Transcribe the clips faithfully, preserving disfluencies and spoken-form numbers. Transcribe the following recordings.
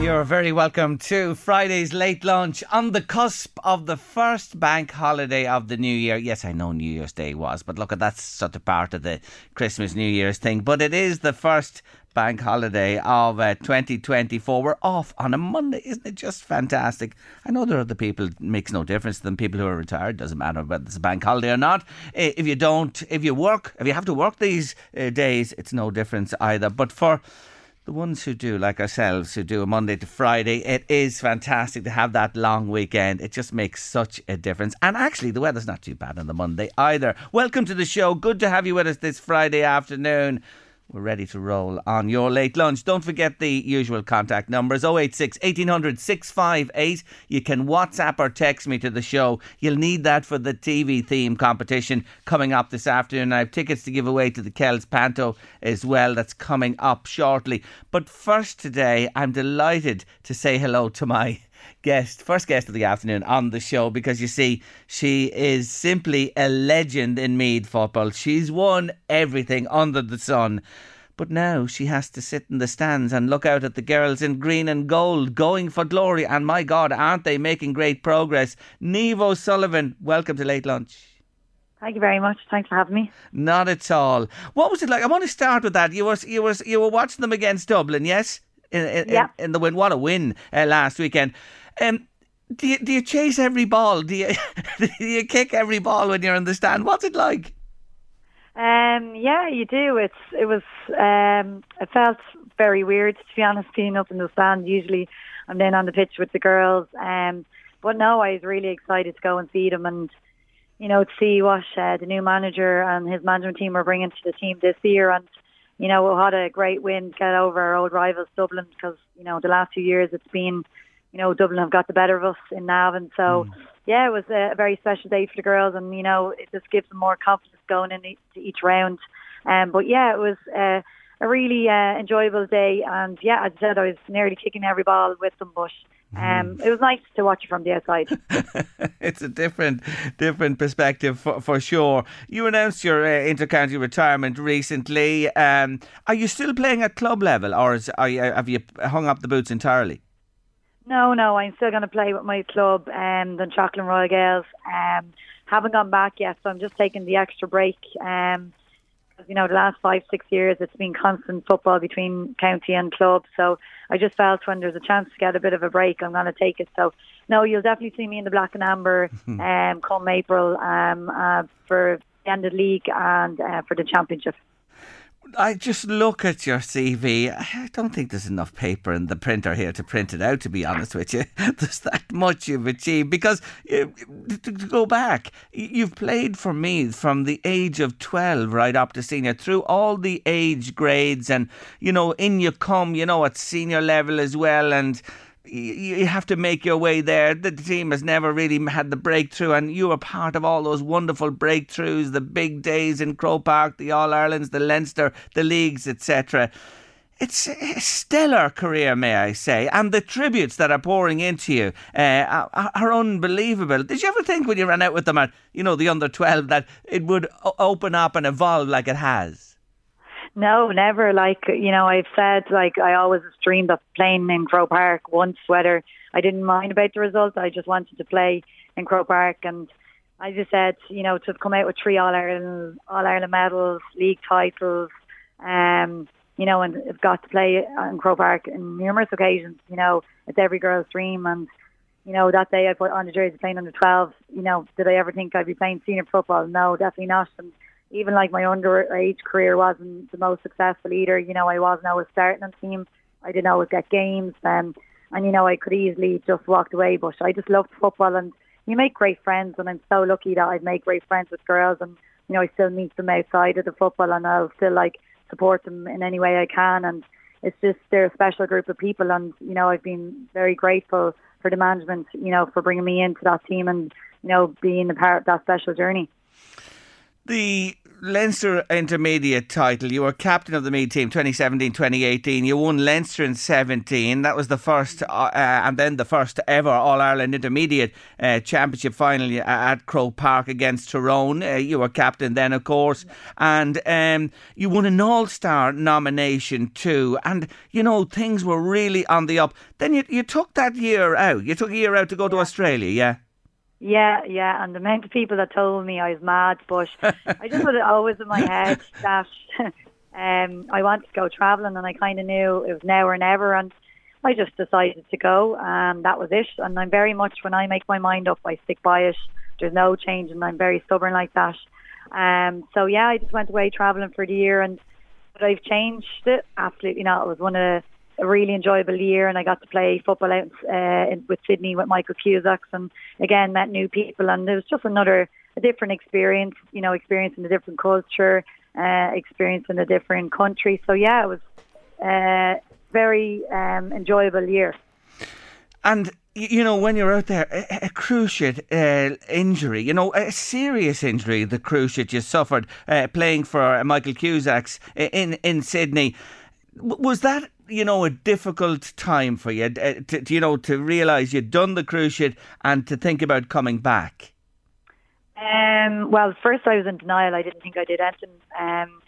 You're very welcome to Friday's Late Lunch on the cusp of the first bank holiday of the new year. Yes, I know New Year's Day was, but look, that's sort of part of the Christmas, New Year's thing. But it is the first bank holiday of uh, twenty twenty-four. We're off on a Monday. Isn't it just fantastic? I know there are other people, it makes no difference to them. People who are retired, doesn't matter whether it's a bank holiday or not. If you don't, if you work, if you have to work these uh, days, it's no difference either. But for the ones who do, like ourselves, who do a Monday to Friday, it is fantastic to have that long weekend. It just makes such a difference. And actually, the weather's not too bad on the Monday either. Welcome to the show. Good to have you with us this Friday afternoon. We're ready to roll on your late lunch. Don't forget the usual contact numbers, oh eight six, eighteen hundred, six five eight. You can WhatsApp or text me to the show. You'll need that for the T V theme competition coming up this afternoon. I have tickets to give away to the Kells Panto as well. That's coming up shortly. But first today, I'm delighted to say hello to my guest, first guest of the afternoon on the show, because you see, she is simply a legend in Mead football. She's won everything under the sun, but now she has to sit in the stands and look out at the girls in green and gold going for glory, and my God, aren't they making great progress. Niamh O'Sullivan, welcome to Late Lunch. Thank you very much. Thanks for having me. Not at all. What was it like? I want to start with that. You were you were, you were watching them against Dublin, yes? In, in, yeah. in the win, what a win uh, last weekend. Um, do you do you chase every ball? Do you do you kick every ball when you're in the stand? What's it like? Um, yeah, you do. It's it was. Um, it felt very weird, to be honest, being up in the stand. Usually, I'm then on the pitch with the girls. Um, but no, I was really excited to go and see them, and you know, to see what uh, the new manager and his management team are bringing to the team this year. And you know, we had a great win to get over our old rivals, Dublin, because, you know, the last few years it's been, you know, Dublin have got the better of us in Navan. So, mm. yeah, it was a very special day for the girls, and, you know, it just gives them more confidence going into each round. Um, but, yeah, it was uh, a really uh, enjoyable day. And, yeah, as I said, I was nearly kicking every ball with them, but Um, it was nice to watch it from the outside. It's a different different perspective for, for sure. You announced your uh, inter-county retirement recently. Um, are you still playing at club level, or is, are you, have you hung up the boots entirely? No, no, I'm still going to play with my club, um, Dunshaughlin Royal Gaels. Um, haven't gone back yet, so I'm just taking the extra break. Um, you know, the last five, six years, it's been constant football between county and club. So I just felt when there's a chance to get a bit of a break, I'm going to take it. So, no, you'll definitely see me in the black and amber um, come April um, uh, for the end of the league and uh, for the championship. I just look at your C V. I don't think there's enough paper in the printer here to print it out, to be honest with you. There's that much you've achieved. Because, to go back, you've played for Meath from the age of twelve right up to senior, through all the age grades, and, you know, in you come, you know, at senior level as well, and you have to make your way there. The team has never really had the breakthrough, and you were part of all those wonderful breakthroughs, the big days in Croke Park, the All-Irelands, the Leinster, the leagues, et cetera. It's a stellar career, may I say, and the tributes that are pouring into you uh, are, are unbelievable. Did you ever think when you ran out with them at, you know, the under twelve that it would open up and evolve like it has? No, never. Like, you know, I've said, like, I always dreamed of playing in Croke Park once, whether I didn't mind about the result. I just wanted to play in Croke Park. And as you said, you know, to have come out with three All-Ireland, All-Ireland medals, league titles, um, you know, and I've got to play in Croke Park on numerous occasions. You know, it's every girl's dream. And, you know, that day I put on the jersey playing under twelve, you know, did I ever think I'd be playing senior football? No, definitely not. And even like my underage career wasn't the most successful either. You know, I wasn't always starting on the team. I didn't always get games. Um, and, you know, I could easily just walked away. But I just loved football. And you make great friends. And I'm so lucky that I've made great friends with girls. And, you know, I still meet them outside of the football. And I'll still, like, support them in any way I can. And it's just, they're a special group of people. And, you know, I've been very grateful for the management, you know, for bringing me into that team and, you know, being a part of that special journey. the Leinster Intermediate title. You were captain of the Mead team twenty seventeen twenty eighteen. You won Leinster in seventeen. That was the first uh, and then the first ever All-Ireland Intermediate uh, Championship final at Croke Park against Tyrone. Uh, you were captain then, of course. And um, you won an All-Star nomination too. And, you know, things were really on the up. Then you, you took that year out. You took a year out to go to Australia, yeah? Yeah, yeah, and the amount of people that told me I was mad, but I just had it always in my head that um, I wanted to go travelling, and I kind of knew it was now or never, and I just decided to go, and that was it. And I'm very much, when I make my mind up, I stick by it. There's no change, and I'm very stubborn like that. Um, so yeah, I just went away travelling for the year, and but I've changed it, absolutely not. It was one of a really enjoyable year, and I got to play football out uh, in, with Sydney with Michael Cusacks, and again met new people, and it was just another a different experience, you know, experiencing a different culture, uh, experiencing a different country. So yeah, it was a uh, very um, enjoyable year. And you know, when you're out there, a, a cruciate uh, injury, you know, a serious injury, the cruciate you suffered uh, playing for Michael Cusacks in in Sydney, was that, you know, a difficult time for you, uh, to, to, you know, to realise you'd done the cruciate and to think about coming back? Um, well, first I was in denial. I didn't think I did anything um,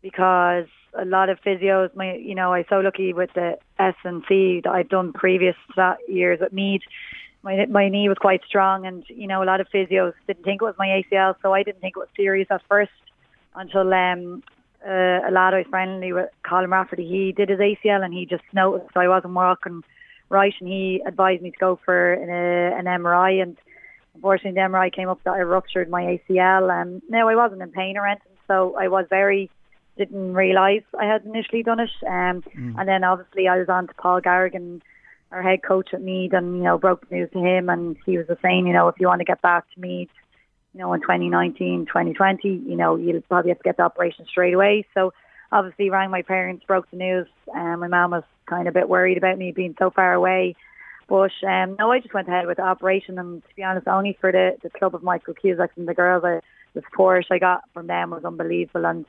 because a lot of physios, my, you know, I was so lucky with the S and C that I'd done previous to that years at Mead. My, my knee was quite strong, and, you know, a lot of physios didn't think it was my A C L, so I didn't think it was serious at first until... Um, Uh, a lad I was friendly with, Colin Rafferty, he did his A C L, and he just noticed I wasn't walking right, and he advised me to go for an, uh, an M R I, and unfortunately the M R I came up that I ruptured my A C L. And now I wasn't in pain or anything, so I was very didn't realise I had initially done it, um, mm. and then obviously I was on to Paul Garrigan, our head coach at Mead, and you know, broke the news to him, and he was saying, you know, if you want to get back to Mead, you know, in twenty nineteen, twenty twenty, you know, you'll probably have to get the operation straight away. So obviously rang my parents, broke the news. Um, my mum was kind of a bit worried about me being so far away. But um, no, I just went ahead with the operation. And to be honest, only for the, the club of Michael Cusacks and the girls, I, the support I got from them was unbelievable. And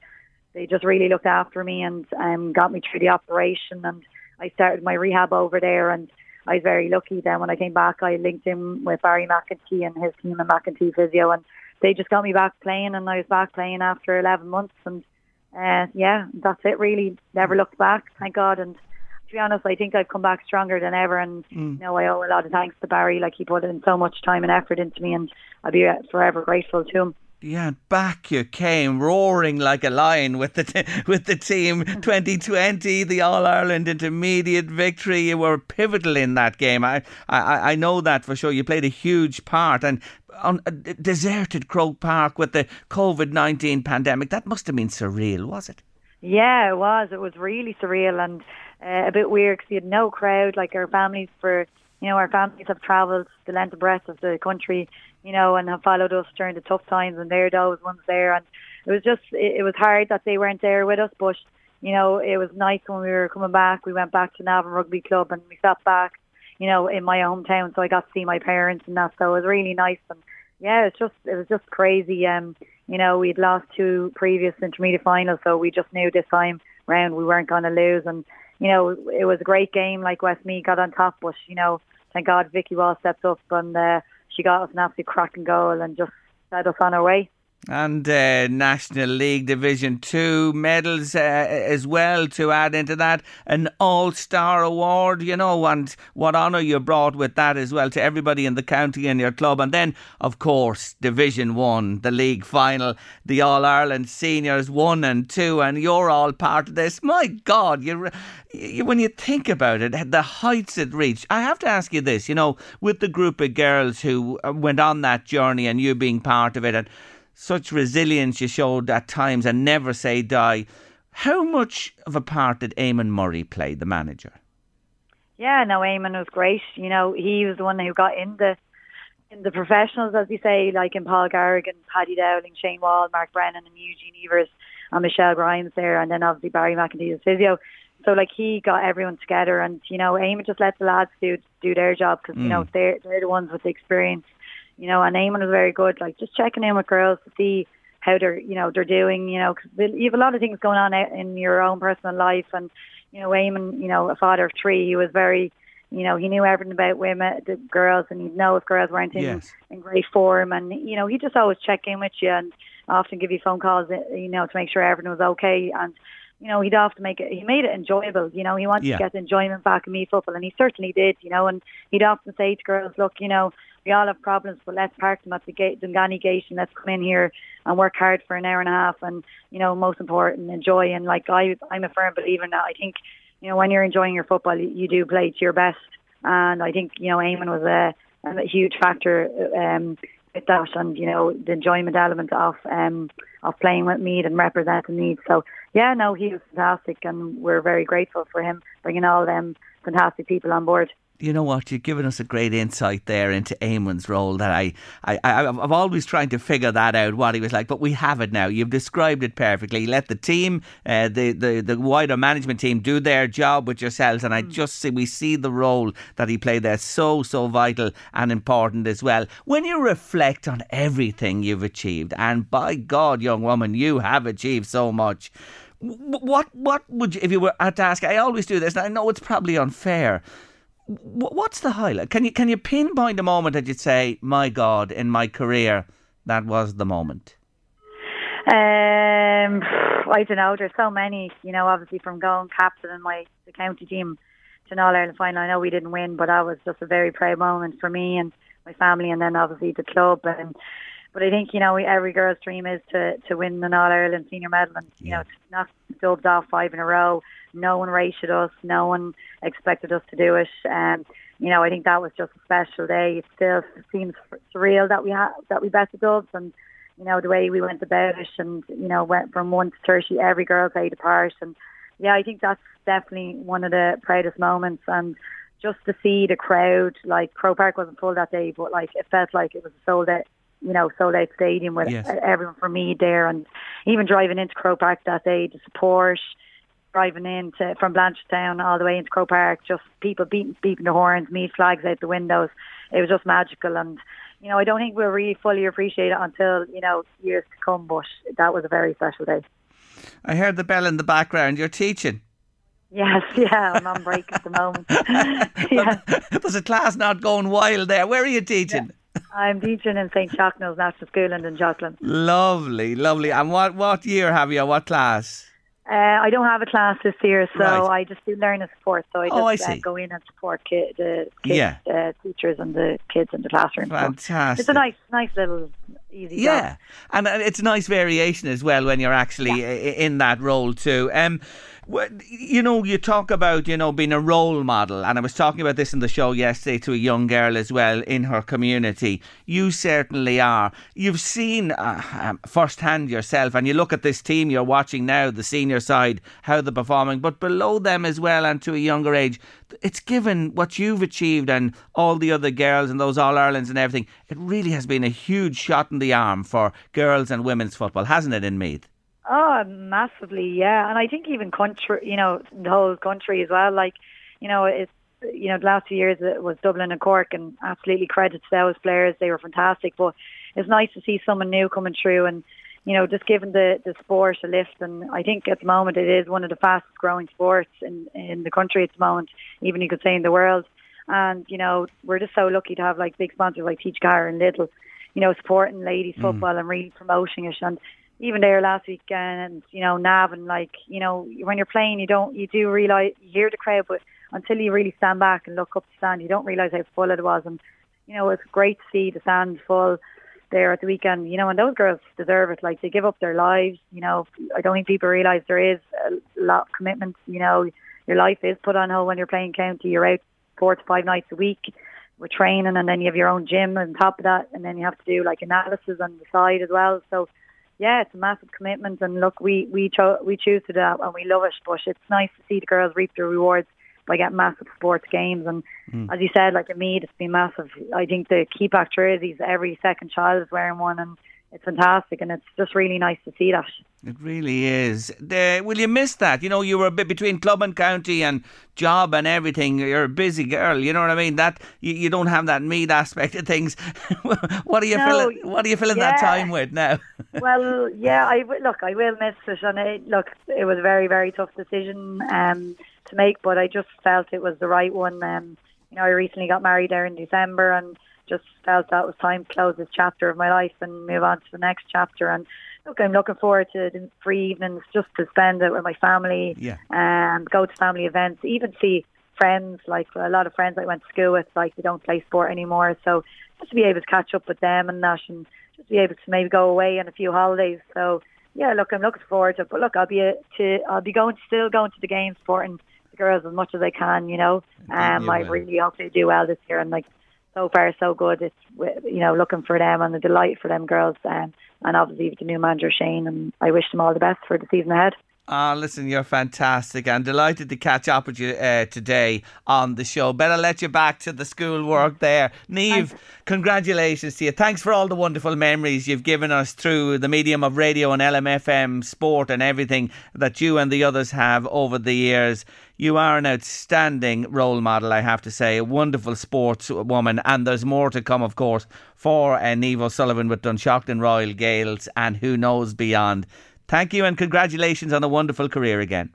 they just really looked after me and um, got me through the operation. And I started my rehab over there, and I was very lucky then when I came back. I linked in with Barry McEntee and his team and McEntee Physio, and they just got me back playing, and I was back playing after eleven months, and uh, yeah, that's it really. Never looked back, thank God. And to be honest, I think I've come back stronger than ever, and mm. you know, I owe a lot of thanks to Barry. Like, he put in so much time and effort into me, and I'll be forever grateful to him. Yeah, back you came, roaring like a lion with the t- with the team. twenty twenty, the All-Ireland Intermediate victory. You were pivotal in that game. I, I, I know that for sure. You played a huge part. And on a deserted Croke Park with the COVID nineteen pandemic, that must have been surreal, was it? Yeah, it was. It was really surreal, and uh, a bit weird because you had no crowd. Like, our families for... You know, our families have travelled the length and breadth of the country, you know, and have followed us during the tough times, and they're those ones there. And it was just, it, it was hard that they weren't there with us, but, you know, it was nice when we were coming back. We went back to Navan Rugby Club, and we sat back, you know, in my hometown, so I got to see my parents and that, so it was really nice. And yeah, it's just, it was just crazy. Um, you know, we'd lost two previous intermediate finals, so we just knew this time round we weren't going to lose. And you know, it was a great game. Like, Westmeath got on top, but, you know, thank God Vicky Wall stepped up, and uh, she got us an absolute cracking goal and just set us on our way. And uh, National League Division two medals uh, as well to add into that. An All-Star Award, you know, and what honour you brought with that as well to everybody in the county and your club. And then, of course, Division one, the league final, the All-Ireland Seniors one and two, and you're all part of this. My God, you, you, when you think about it, the heights it reached. I have to ask you this, you know, with the group of girls who went on that journey and you being part of it, and such resilience you showed at times and never say die. How much of a part did Éamonn Murray play, the manager? Yeah, no, Éamonn was great. You know, he was the one who got in the in the professionals, as you say, like in Paul Garrigan, Paddy Dowling, Shane Wall, Mark Brennan and Eugene Evers and Michelle Grimes there, and then obviously Barry McEntee as physio. So like, he got everyone together, and you know, Éamonn just let the lads do do their job because mm. you know, they're, they're the ones with the experience. You know, and Éamonn was very good, like just checking in with girls to see how they're, you know, they're doing, you know, cause you have a lot of things going on in your own personal life. And, you know, Éamonn, you know, a father of three, he was very, you know, he knew everything about women, the girls, and he'd know if girls weren't in, yes. in great form. And, you know, he'd just always check in with you and often give you phone calls, you know, to make sure everything was okay. And, you know, he'd often make it, he made it enjoyable, you know, he wanted yeah. to get the enjoyment back in me football, and he certainly did, you know, and he'd often say to girls, look, you know, we all have problems, but let's park them at the gate, Dungani Gate, and let's come in here and work hard for an hour and a half and, you know, most important, enjoy. And like, I, I'm a firm believer in that. I think, you know, when you're enjoying your football, you, you do play to your best. And I think, you know, Éamonn was a, a huge factor um, with that and, you know, the enjoyment element of um, of playing with Meath and representing Meath. So, yeah, no, he was fantastic, and we're very grateful for him bringing all them fantastic people on board. You know what, you've given us a great insight there into Éamonn's role that I, I, I, I'm always trying to figure that out, what he was like, but we have it now. You've described it perfectly. Let the team, uh, the, the, the wider management team do their job with yourselves, and I just see, we see the role that he played there, so, so vital and important as well. When you reflect on everything you've achieved, and by God, young woman, you have achieved so much. What, what would you, if you were to ask, I always do this, and I know it's probably unfair, what's the highlight? Can you can you pinpoint a moment that you'd say, my God, in my career, that was the moment? Um, I don't know. There's so many, you know, obviously from going captain in my the county team to an All-Ireland final. I know we didn't win, but that was just a very proud moment for me and my family, and then obviously the club. And But I think, you know, every girl's dream is to, to win an All-Ireland senior medal and, you yeah. know, to not dubbed off five in a row. No one rated us. No one expected us to do it. And, um, you know, I think that was just a special day. It still seems surreal that we ha- that we bet the Dubs, and, you know, the way we went about it and, you know, went from one to thirty, every girl played a part. And, yeah, I think that's definitely one of the proudest moments. And just to see the crowd, like, Croke Park wasn't full that day, but, like, it felt like it was a sold out, you know, sold out stadium with yes. everyone from me there. And even driving into Croke Park that day, the support, driving in to, from Blanchardstown all the way into Croke Park, just people beating, beeping the horns, Meath flags out the windows. It was just magical. And, you know, I don't think we'll really fully appreciate it until, you know, years to come, but that was a very special day. I heard the bell in the background. You're teaching. Yes, yeah, I'm on break at the moment. yeah. There's a class not going wild there. Where are you teaching? Yeah. I'm teaching in Saint Shocknell's National School in Dunshaughlin. Lovely, lovely. And what, what year have you? What class? Uh, I don't have a class this year, so right. I just do learner support. So I just oh, I uh, go in and support ki- the kids, yeah. uh, teachers and the kids in the classroom. Fantastic. So it's a nice, nice little easy yeah. job. And it's a nice variation as well when you're actually yeah. in that role too. Um, you know, you talk about, you know, being a role model, and I was talking about this in the show yesterday to a young girl as well in her community. You certainly are. You've seen uh, um, firsthand yourself, and you look at this team you're watching now, the senior side, how they're performing, but below them as well and to a younger age, it's given what you've achieved and all the other girls and those All-Irelands and everything, it really has been a huge shot in the arm for girls and women's football, hasn't it, in Meath? Oh, massively, yeah. And I think even country, you know, the whole country as well. Like, you know, it's, you know, the last few years it was Dublin and Cork, and absolutely credit to those players. They were fantastic. But it's nice to see someone new coming through and, you know, just giving the, the sport a lift. And I think at the moment it is one of the fastest growing sports in, in the country at the moment, even you could say in the world. And, you know, we're just so lucky to have like big sponsors like Teach Car and Lidl, you know, supporting ladies mm. football and really promoting it. And even there last weekend, you know, Navan, like, you know, when you're playing, you don't, you do realise, you hear the crowd, but until you really stand back and look up the stand, you don't realise how full it was. And, you know, it's great to see the stand full there at the weekend, you know, and those girls deserve it. Like, they give up their lives, you know. I don't think people realise there is a lot of commitment, you know. Your life is put on hold when you're playing county. You're out four to five nights a week with training, and then you have your own gym on top of that, and then you have to do, like, analysis on the side as well. So, yeah, it's a massive commitment, and look, we we, cho- we choose to do that, and we love it. But it's nice to see the girls reap their rewards by getting massive sports games. And mm. as you said, like in Meath, it's been massive. I think the key back jerseys, every second child is wearing one, and it's fantastic, and it's just really nice to see that. It really is. Uh, will you miss that? You know, you were a bit between club and county and job and everything. You're a busy girl, you know what I mean? That you, you don't have that meat aspect of things. What are you no, filling? What are you filling yeah. that time with now? Well, yeah, I w- look, I will miss it, and it, look, it was a very, very tough decision um, to make, but I just felt it was the right one. Um, you know, I recently got married there in December, and just felt that it was time to close this chapter of my life and move on to the next chapter. And look, I'm looking forward to the free evenings just to spend it with my family, yeah. and go to family events, even see friends. Like a lot of friends I went to school with, like they don't play sport anymore, so just to be able to catch up with them and that, and just be able to maybe go away on a few holidays. So yeah, look, I'm looking forward to it. But look, I'll be a, to I'll be going still going to the games, supporting the girls as much as I can. You know, um, you I will. really hope they do well this year, and like. So far, so good. It's, you know, looking for them and the delight for them girls, um, and obviously the new manager Shane. And I wish them all the best for the season ahead. Ah, oh, listen, you're fantastic. I'm delighted to catch up with you uh, today on the show. Better let you back to the schoolwork there, Niamh. Thanks. Congratulations to you. Thanks for all the wonderful memories you've given us through the medium of radio and L M F M sport and everything that you and the others have over the years. You are an outstanding role model, I have to say. A wonderful sportswoman. And there's more to come, of course, for uh, Niamh O'Sullivan with Dunshaughlin Royal Gaels and who knows beyond. Thank you and congratulations on a wonderful career again.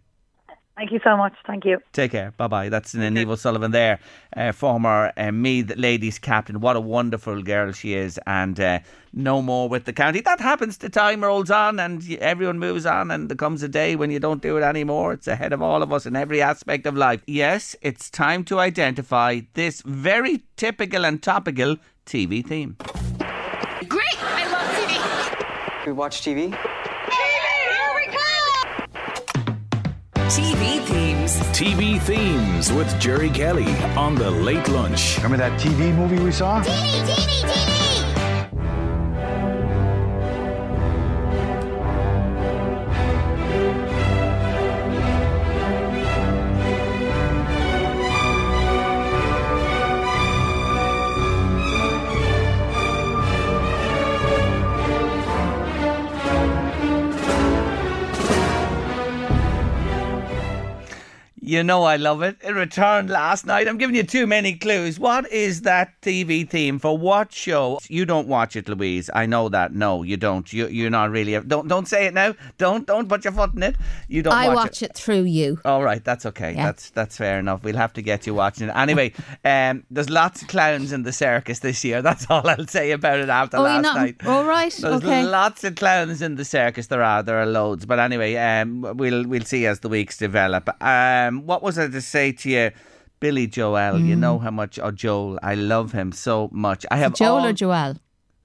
Thank you so much. Thank you. Take care. Bye-bye. That's Niamh O'Sullivan there, uh, former uh, Meath ladies captain. What a wonderful girl she is, and uh, no more with the county. That happens. The time rolls on and everyone moves on, and there comes a day when you don't do it anymore. It's ahead of all of us in every aspect of life. Yes, it's time to identify this very typical and topical T V theme. Great! I love T V. We watch T V. T V themes. T V themes with Jerry Kelly on The Late Lunch. Remember that T V movie we saw? T V, T V, you know I love it. It returned last night. I'm giving you too many clues. What is that T V theme for what show? You don't watch it, Louise. I know that. No, you don't. You, you're not really... A, don't don't say it now. Don't don't put your foot in it. You don't. I watch, watch it. it through you. All right, that's okay. Yeah. That's that's fair enough. We'll have to get you watching it. Anyway, um, there's lots of clowns in the circus this year. That's all I'll say about it after oh, last not, night. All right, there's okay. There's lots of clowns in the circus. There are. There are loads. But anyway, um, we'll, we'll see as the weeks develop. Um... What was I to say to you? Billy Joel, mm. you know how much, or Joel, I love him so much. I have Joel all, or Joel?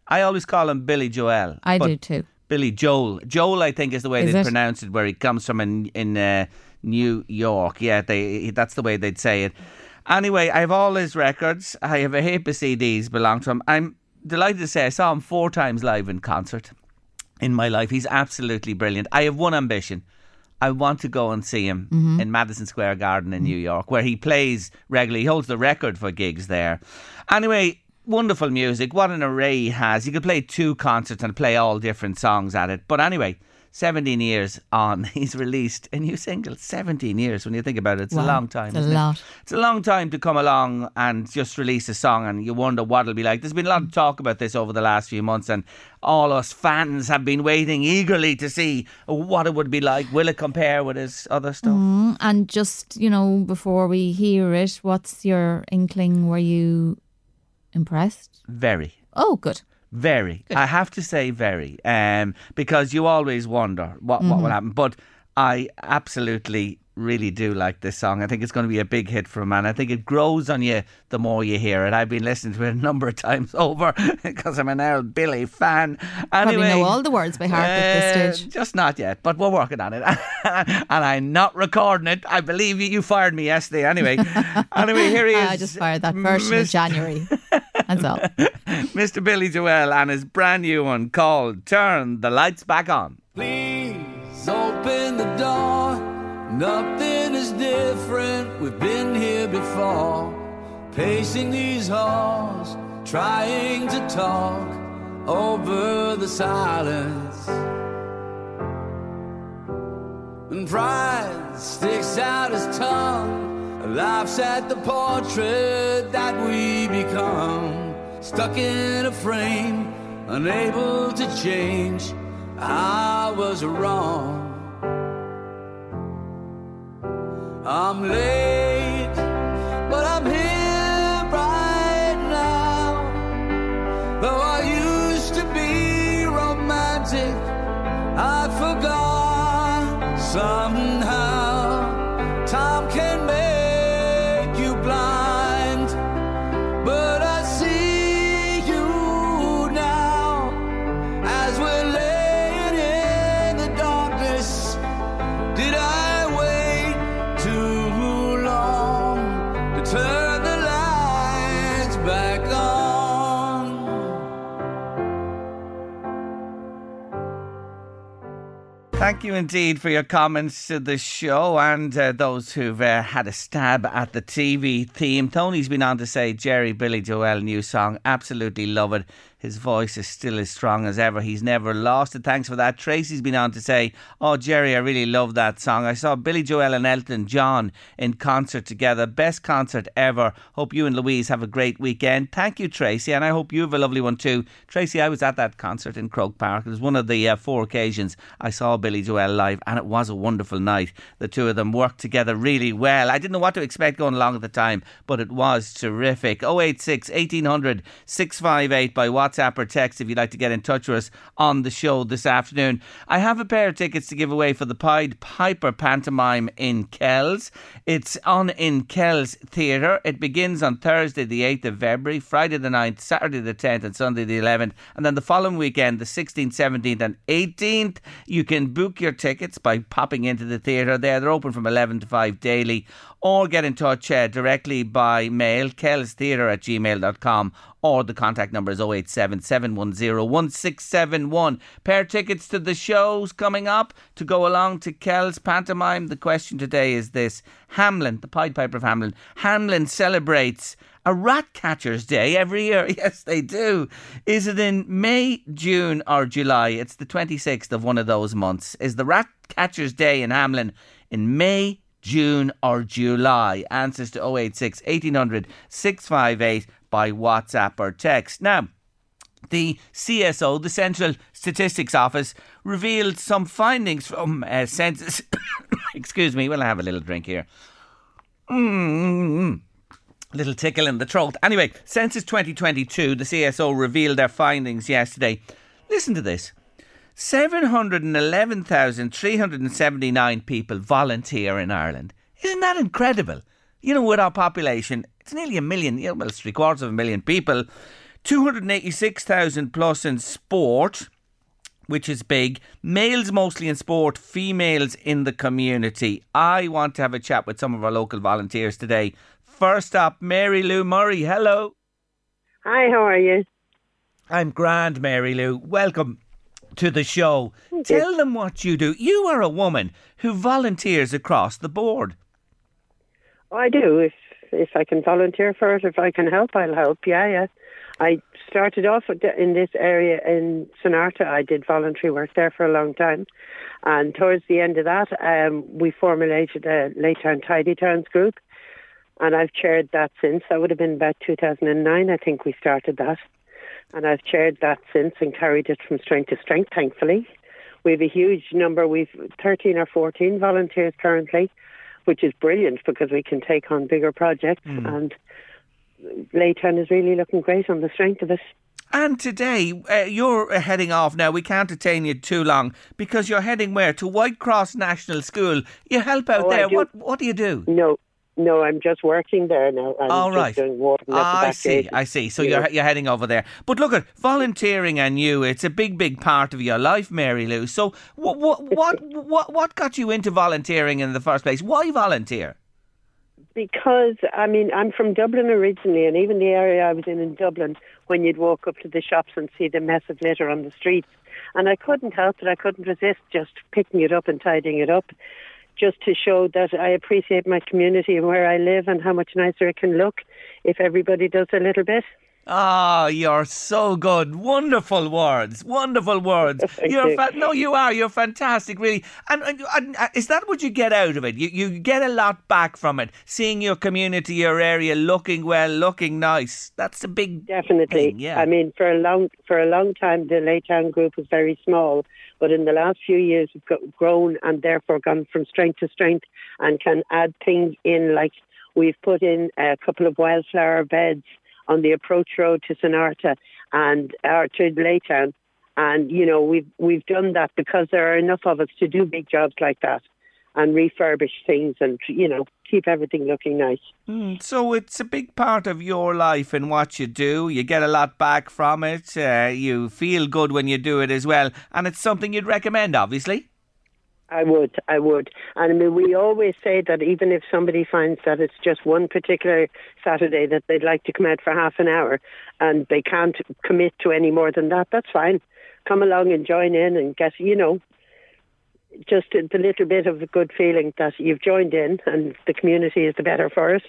I always call him Billy Joel. I do too. Billy Joel. Joel, I think, is the way is they it? pronounce it, where he comes from in, in uh, New York. Yeah, they, that's the way they'd say it. Anyway, I have all his records. I have a heap of C Ds belong to him. I'm delighted to say I saw him four times live in concert in my life. He's absolutely brilliant. I have one ambition. I want to go and see him mm-hmm. in Madison Square Garden in mm-hmm. New York, where he plays regularly. He holds the record for gigs there. Anyway, wonderful music. What an array he has. He could play two concerts and play all different songs at it. But anyway, seventeen years on, he's released a new single. seventeen years, when you think about it. It's wow, a long time. It's a lot. It? It's a long time to come along and just release a song, and you wonder what it'll be like. There's been a lot of talk about this over the last few months, and all us fans have been waiting eagerly to see what it would be like. Will it compare with his other stuff? Mm, and just, you know, before we hear it, what's your inkling? Were you impressed? Very. Oh, good. Very. Good. I have to say very. Um, because you always wonder what, mm-hmm. what will happen. But I absolutely really do like this song. I think it's going to be a big hit for him, and I think it grows on you the more you hear it. I've been listening to it a number of times over because I'm an old Billy fan. Anyway, probably know all the words by heart uh, at this stage. Just not yet, but we're working on it. And I'm not recording it. I believe you, you fired me yesterday. Anyway, anyway, here he is. I just fired that version Mister of January. That's all. Mister Billy Joel and his brand new one called Turn the Lights Back On. Please open the door. Nothing is different, we've been here before. Pacing these halls, trying to talk. over the silence, and pride sticks out his tongue, and laughs at the portrait that we become, stuck in a frame, unable to change. I was wrong. I'm late, but I'm here right now. Though I used to be romantic, I forgot somehow. Time can make you blind, but I see you now. As we're laying in the darkness, did I turn the lights back on? Thank you indeed for your comments to the show and uh, those who've uh, had a stab at the T V theme. Tony's been on to say, Jerry, Billy Joel, new song, absolutely love it. His voice is still as strong as ever. He's never lost it. Thanks for that. Tracy's been on to say, oh, Jerry, I really love that song. I saw Billy Joel and Elton John in concert together. Best concert ever. Hope you and Louise have a great weekend. Thank you, Tracy, and I hope you have a lovely one too. Tracy, I was at that concert in Croke Park. It was one of the uh, four occasions I saw Billy Joel live, and it was a wonderful night. The two of them worked together really well. I didn't know what to expect going along at the time, but it was terrific. oh eight six, eighteen hundred, six five eight by WhatsApp. WhatsApp or text if you'd like to get in touch with us on the show this afternoon. I have a pair of tickets to give away for the Pied Piper pantomime in Kells. It's on in Kells Theatre. It begins on Thursday the eighth of February, Friday the ninth, Saturday the tenth and Sunday the eleventh, and then the following weekend the sixteenth, seventeenth and eighteenth. You can book your tickets by popping into the theatre there. They're open from eleven to five daily, or get in touch uh, directly by mail, kellstheatre at gmail dot com, or the contact number is oh eight seven, seven one zero, one six seven one. Pair tickets to the shows coming up to go along to Kells Pantomime. The question today is this. Hamlin, the Pied Piper of Hamlin. Hamlin celebrates a rat catcher's day every year. Yes, they do. Is it in May, June or July? It's the twenty-sixth of one of those months. Is the rat catcher's day in Hamlin in May, June or July? Answers to oh eight six, eighteen hundred, six five eight by WhatsApp or text. Now, the C S O, the Central Statistics Office, revealed some findings from uh, census... Excuse me, well, I have a little drink here. Mm-hmm. Little tickle in the throat. Anyway, Census twenty twenty-two, the C S O revealed their findings yesterday. Listen to this. seven hundred eleven thousand, three hundred seventy-nine people volunteer in Ireland. Isn't that incredible? You know, with our population, it's nearly a million, you know, well, it's three quarters of a million people. two hundred eighty-six thousand plus in sport, which is big. Males mostly in sport, females in the community. I want to have a chat with some of our local volunteers today. First up, Mary Lou Murray. Hello. Hi, how are you? I'm grand, Mary Lou. Welcome to the show. Tell them what you do. You are a woman who volunteers across the board. Oh, I do. If if I can volunteer for it, if I can help, I'll help. Yeah, yeah. I started off in this area in Sonata. I did voluntary work there for a long time. And towards the end of that, um, we formulated a Laytown Tidy Towns group. And I've chaired that since. That would have been about two thousand nine, I think we started that. And I've chaired that since and carried it from strength to strength, thankfully. We have a huge number. We've thirteen or fourteen volunteers currently, which is brilliant because we can take on bigger projects. Mm. And Laytown is really looking great on the strength of it. And today, uh, you're heading off now. We can't detain you too long because you're heading where? To White Cross National School. You help out oh, there. What, what do you do? No. No, I'm just working there now. I'm All right. Just doing warden at the back I see, gate. I see. So yeah. you're you're heading over there. But look at volunteering, and you—it's a big, big part of your life, Mary Lou. So what, what, what, what, what got you into volunteering in the first place? Why volunteer? Because I mean, I'm from Dublin originally, and even the area I was in in Dublin, when you'd walk up to the shops and see the mess of litter on the streets, and I couldn't help it. I couldn't resist just picking it up and tidying it up, just to show that I appreciate my community and where I live and how much nicer it can look if everybody does a little bit. Ah, oh, you're so good. Wonderful words. Wonderful words. You're you. fa- no, you are. You're fantastic, really. And, and, and is that what you get out of it? You, you get a lot back from it. Seeing your community, your area looking well, looking nice. That's a big Definitely. Thing, yeah. I mean, for a long for a long time, the Laytown group was very small. But in the last few years, we've grown and therefore gone from strength to strength and can add things in. Like we've put in a couple of wildflower beds on the approach road to Sonarta and or to Laytown, and you know we've we've done that because there are enough of us to do big jobs like that and refurbish things and you know keep everything looking nice. Mm, so it's a big part of your life and what you do. You get a lot back from it. Uh, you feel good when you do it as well, and it's something you'd recommend, obviously. I would, I would. And I mean, we always say that even if somebody finds that it's just one particular Saturday that they'd like to come out for half an hour and they can't commit to any more than that, that's fine. Come along and join in and get, you know, just the little bit of a good feeling that you've joined in and the community is the better for us.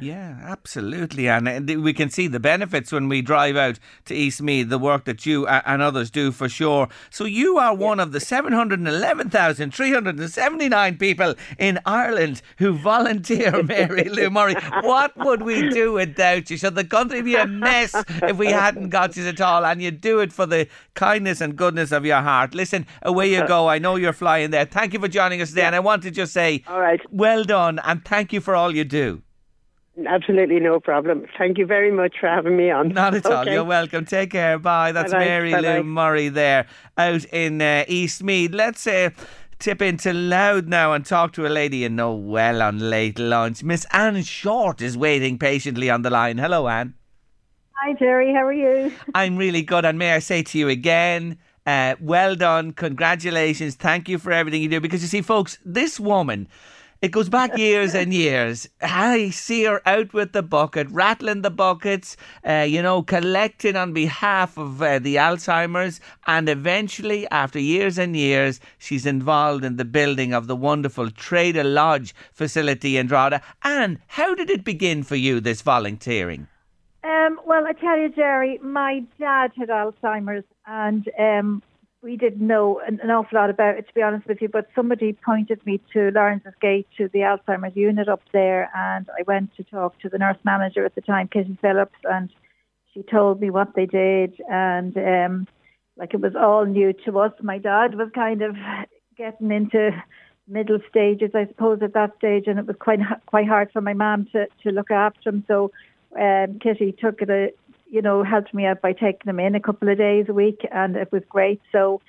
Yeah, absolutely. And we can see the benefits when we drive out to Eastmead, the work that you and others do for sure. So you are one of the seven hundred eleven thousand three hundred seventy-nine people in Ireland who volunteer, Mary Lou Murray. What would we do without you? Should the country be a mess if we hadn't got you at all? And you do it for the kindness and goodness of your heart. Listen, away you go. I know you're flying there. Thank you for joining us today. And I want to just say, all right, well done. And thank you for all you do. Absolutely no problem. Thank you very much for having me on. Not at okay. all. You're welcome. Take care. Bye. That's Bye-bye. Mary Bye-bye. Lou Murray there out in uh, Eastmead. Let's uh, tip into Loud now and talk to a lady you know well on late lunch. Miss Anne Short is waiting patiently on the line. Hello, Anne. Hi, Jerry. How are you? I'm really good. And may I say to you again, uh, well done. Congratulations. Thank you for everything you do. Because you see, folks, this woman... It goes back years and years. I see her out with the bucket, rattling the buckets, uh, you know, collecting on behalf of uh, the Alzheimer's. And eventually, after years and years, she's involved in the building of the wonderful Trader Lodge facility in Drogheda. Anne, how did it begin for you, this volunteering? Um, well, I tell you, Jerry, my dad had Alzheimer's and... Um We didn't know an, an awful lot about it, to be honest with you, but somebody pointed me to Laurence's Gate, to the Alzheimer's unit up there, and I went to talk to the nurse manager at the time, Kitty Phillips, and she told me what they did, and um, like it was all new to us. My dad was kind of getting into middle stages, I suppose, at that stage, and it was quite quite hard for my mum to, to look after him, so um, Kitty took it a you know, helped me out by taking them in a couple of days a week, and it was great. So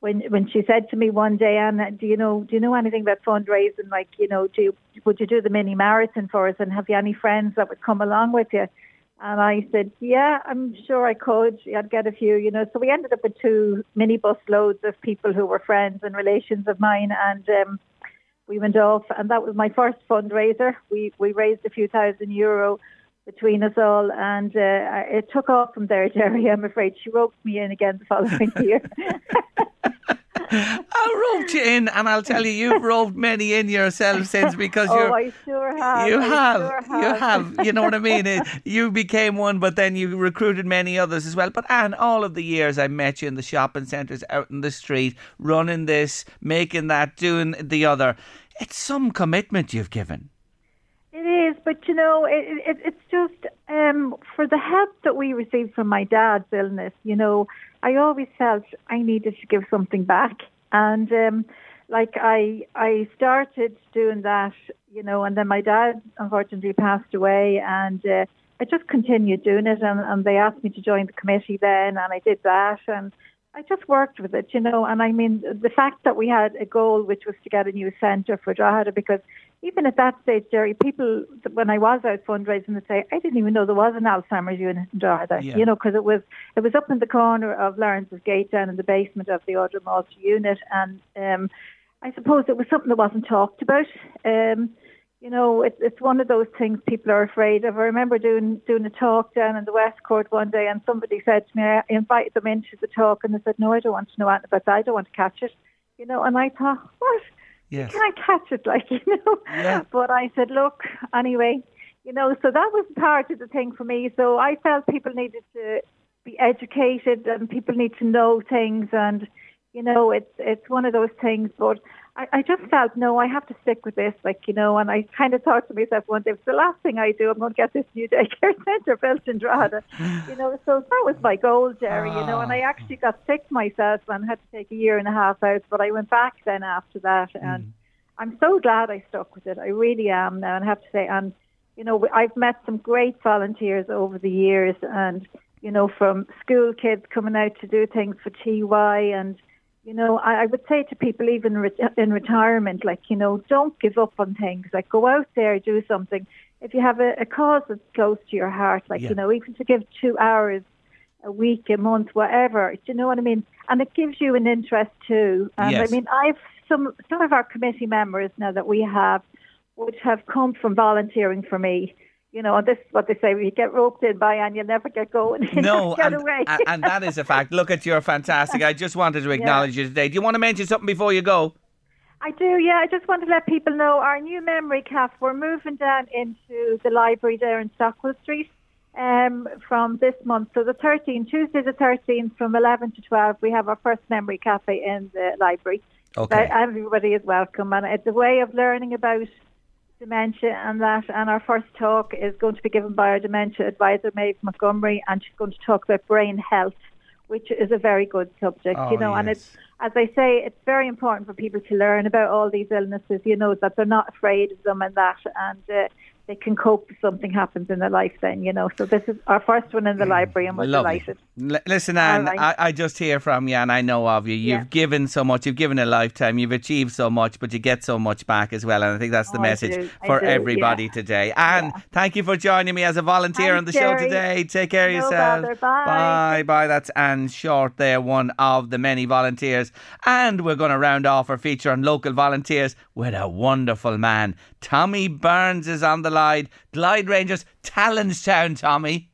when when she said to me one day, Anna, do you know, do you know anything about fundraising? Like, you know, do you, would you do the mini marathon for us? And have you any friends that would come along with you? And I said, yeah, I'm sure I could. I'd get a few, you know. So we ended up with two minibus loads of people who were friends and relations of mine, and um, we went off. And that was my first fundraiser. We we raised a few thousand euro between us all, and uh, it took off from there, Jerry, I'm afraid. She roped me in again the following year. I roped you in, and I'll tell you, you've roped many in yourself since, because you're... Oh, I sure have. You I have, sure have. You have. You know what I mean? It, you became one, but then you recruited many others as well. But Anne, all of the years I met you in the shopping centres, out in the street, running this, making that, doing the other, it's some commitment you've given. It is, but you know, it, it, it's just um, for the help that we received from my dad's illness, you know, I always felt I needed to give something back. And um, like I I started doing that, you know, and then my dad unfortunately passed away, and uh, I just continued doing it. And, and they asked me to join the committee then, and I did that. And I just worked with it, you know. And I mean, the fact that we had a goal, which was to get a new centre for Drogheda, because... Even at that stage, Jerry, people, when I was out fundraising, would say, I didn't even know there was an Alzheimer's unit in Drogheda, yeah. you know, because it was it was up in the corner of Laurence's Gate, down in the basement of the Audra Malta unit. And um, I suppose it was something that wasn't talked about. Um, you know, it, it's one of those things people are afraid of. I remember doing doing a talk down in the West Court one day, and somebody said to me, I invited them into the talk, and they said, no, I don't want to know anything about that. I don't want to catch it. You know, and I thought, what? Yes. Can I catch it, like, you know? Yeah. But I said, look, anyway, You know, so that was part of the thing for me. So I felt people needed to be educated and people need to know things. And, you know, it's it's one of those things. But I, I just felt, no, I have to stick with this. Like, you know, and I kind of thought to myself one day, it's the last thing I do. I'm going to get this new daycare centre built in Drogheda. You know, so that was my goal, Jerry, you know. And I actually got sick myself and had to take a year and a half out. But I went back then after that. And mm. I'm so glad I stuck with it. I really am now, and I have to say. And, you know, I've met some great volunteers over the years, and, you know, from school kids coming out to do things for T Y. And, you know, I, I would say to people, even re- in retirement, like, you know, don't give up on things. Like, go out there, do something. If you have a, a cause that's close to your heart, like, yeah. you know, even to give two hours a week, a month, whatever, do you know what I mean? And it gives you an interest too. And yes. I mean, I've some, some of our committee members now that we have, which have come from volunteering for me. You know, and this is what they say, you get roped in by Anne, you'll never get going. No, get and, away. And that is a fact. Look at you're fantastic. I just wanted to acknowledge yeah. you today. Do you want to mention something before you go? I do, yeah. I just want to let people know our new memory cafe, we're moving down into the library there in Stockwell Street um, from this month. So the thirteenth, Tuesday the thirteenth from eleven to twelve, we have our first memory cafe in the library. Okay. So everybody is welcome. And it's a way of learning about dementia and that, and our first talk is going to be given by our dementia advisor, Maeve Montgomery, and she's going to talk about brain health, which is a very good subject, oh, you know, yes. and it's, as I say, it's very important for people to learn about all these illnesses, you know, that they're not afraid of them and that, and uh, they can cope if something happens in their life then, you know. So this is our first one in the mm, library, and we're lovely. delighted. L- Listen, Anne, right. I, I just hear from you, and I know of you. You've yeah. given so much. You've given a lifetime. You've achieved so much, but you get so much back as well. And I think that's the oh, message for do, everybody yeah. today. Anne, yeah. thank you for joining me as a volunteer Thanks, on the Jerry. show today. Take care no of yourself. Bother. Bye. Bye. Bye. That's Anne Short there, one of the many volunteers. And we're going to round off our feature on local volunteers with a wonderful man. Tommy Burns is on the Glide, Glide Rangers, Tallanstown, Tommy.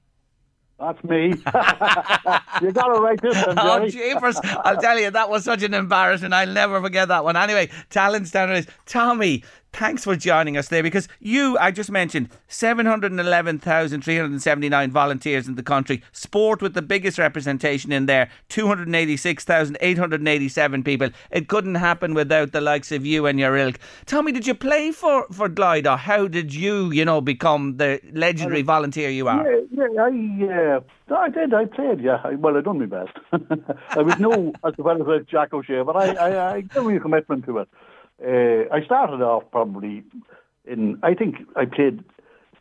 That's me. You got it right this time, Jerry. Oh, jeepers. I'll tell you, that was such an embarrassment. I'll never forget that one. Anyway, Tallanstown is Tommy. Thanks for joining us there, because you, I just mentioned, seven hundred eleven thousand three hundred seventy-nine volunteers in the country. Sport with the biggest representation in there, two hundred eighty-six thousand eight hundred eighty-seven people. It couldn't happen without the likes of you and your ilk. Tommy, did you play for, for Glide, or how did you, you know, become the legendary I, volunteer you are? Yeah, yeah, I, uh, I did. I played, yeah. I, well, I done my best. I was no, as well as Jack O'Shea, but I, I, I gave me a commitment to it. Uh, I started off probably in, I think I played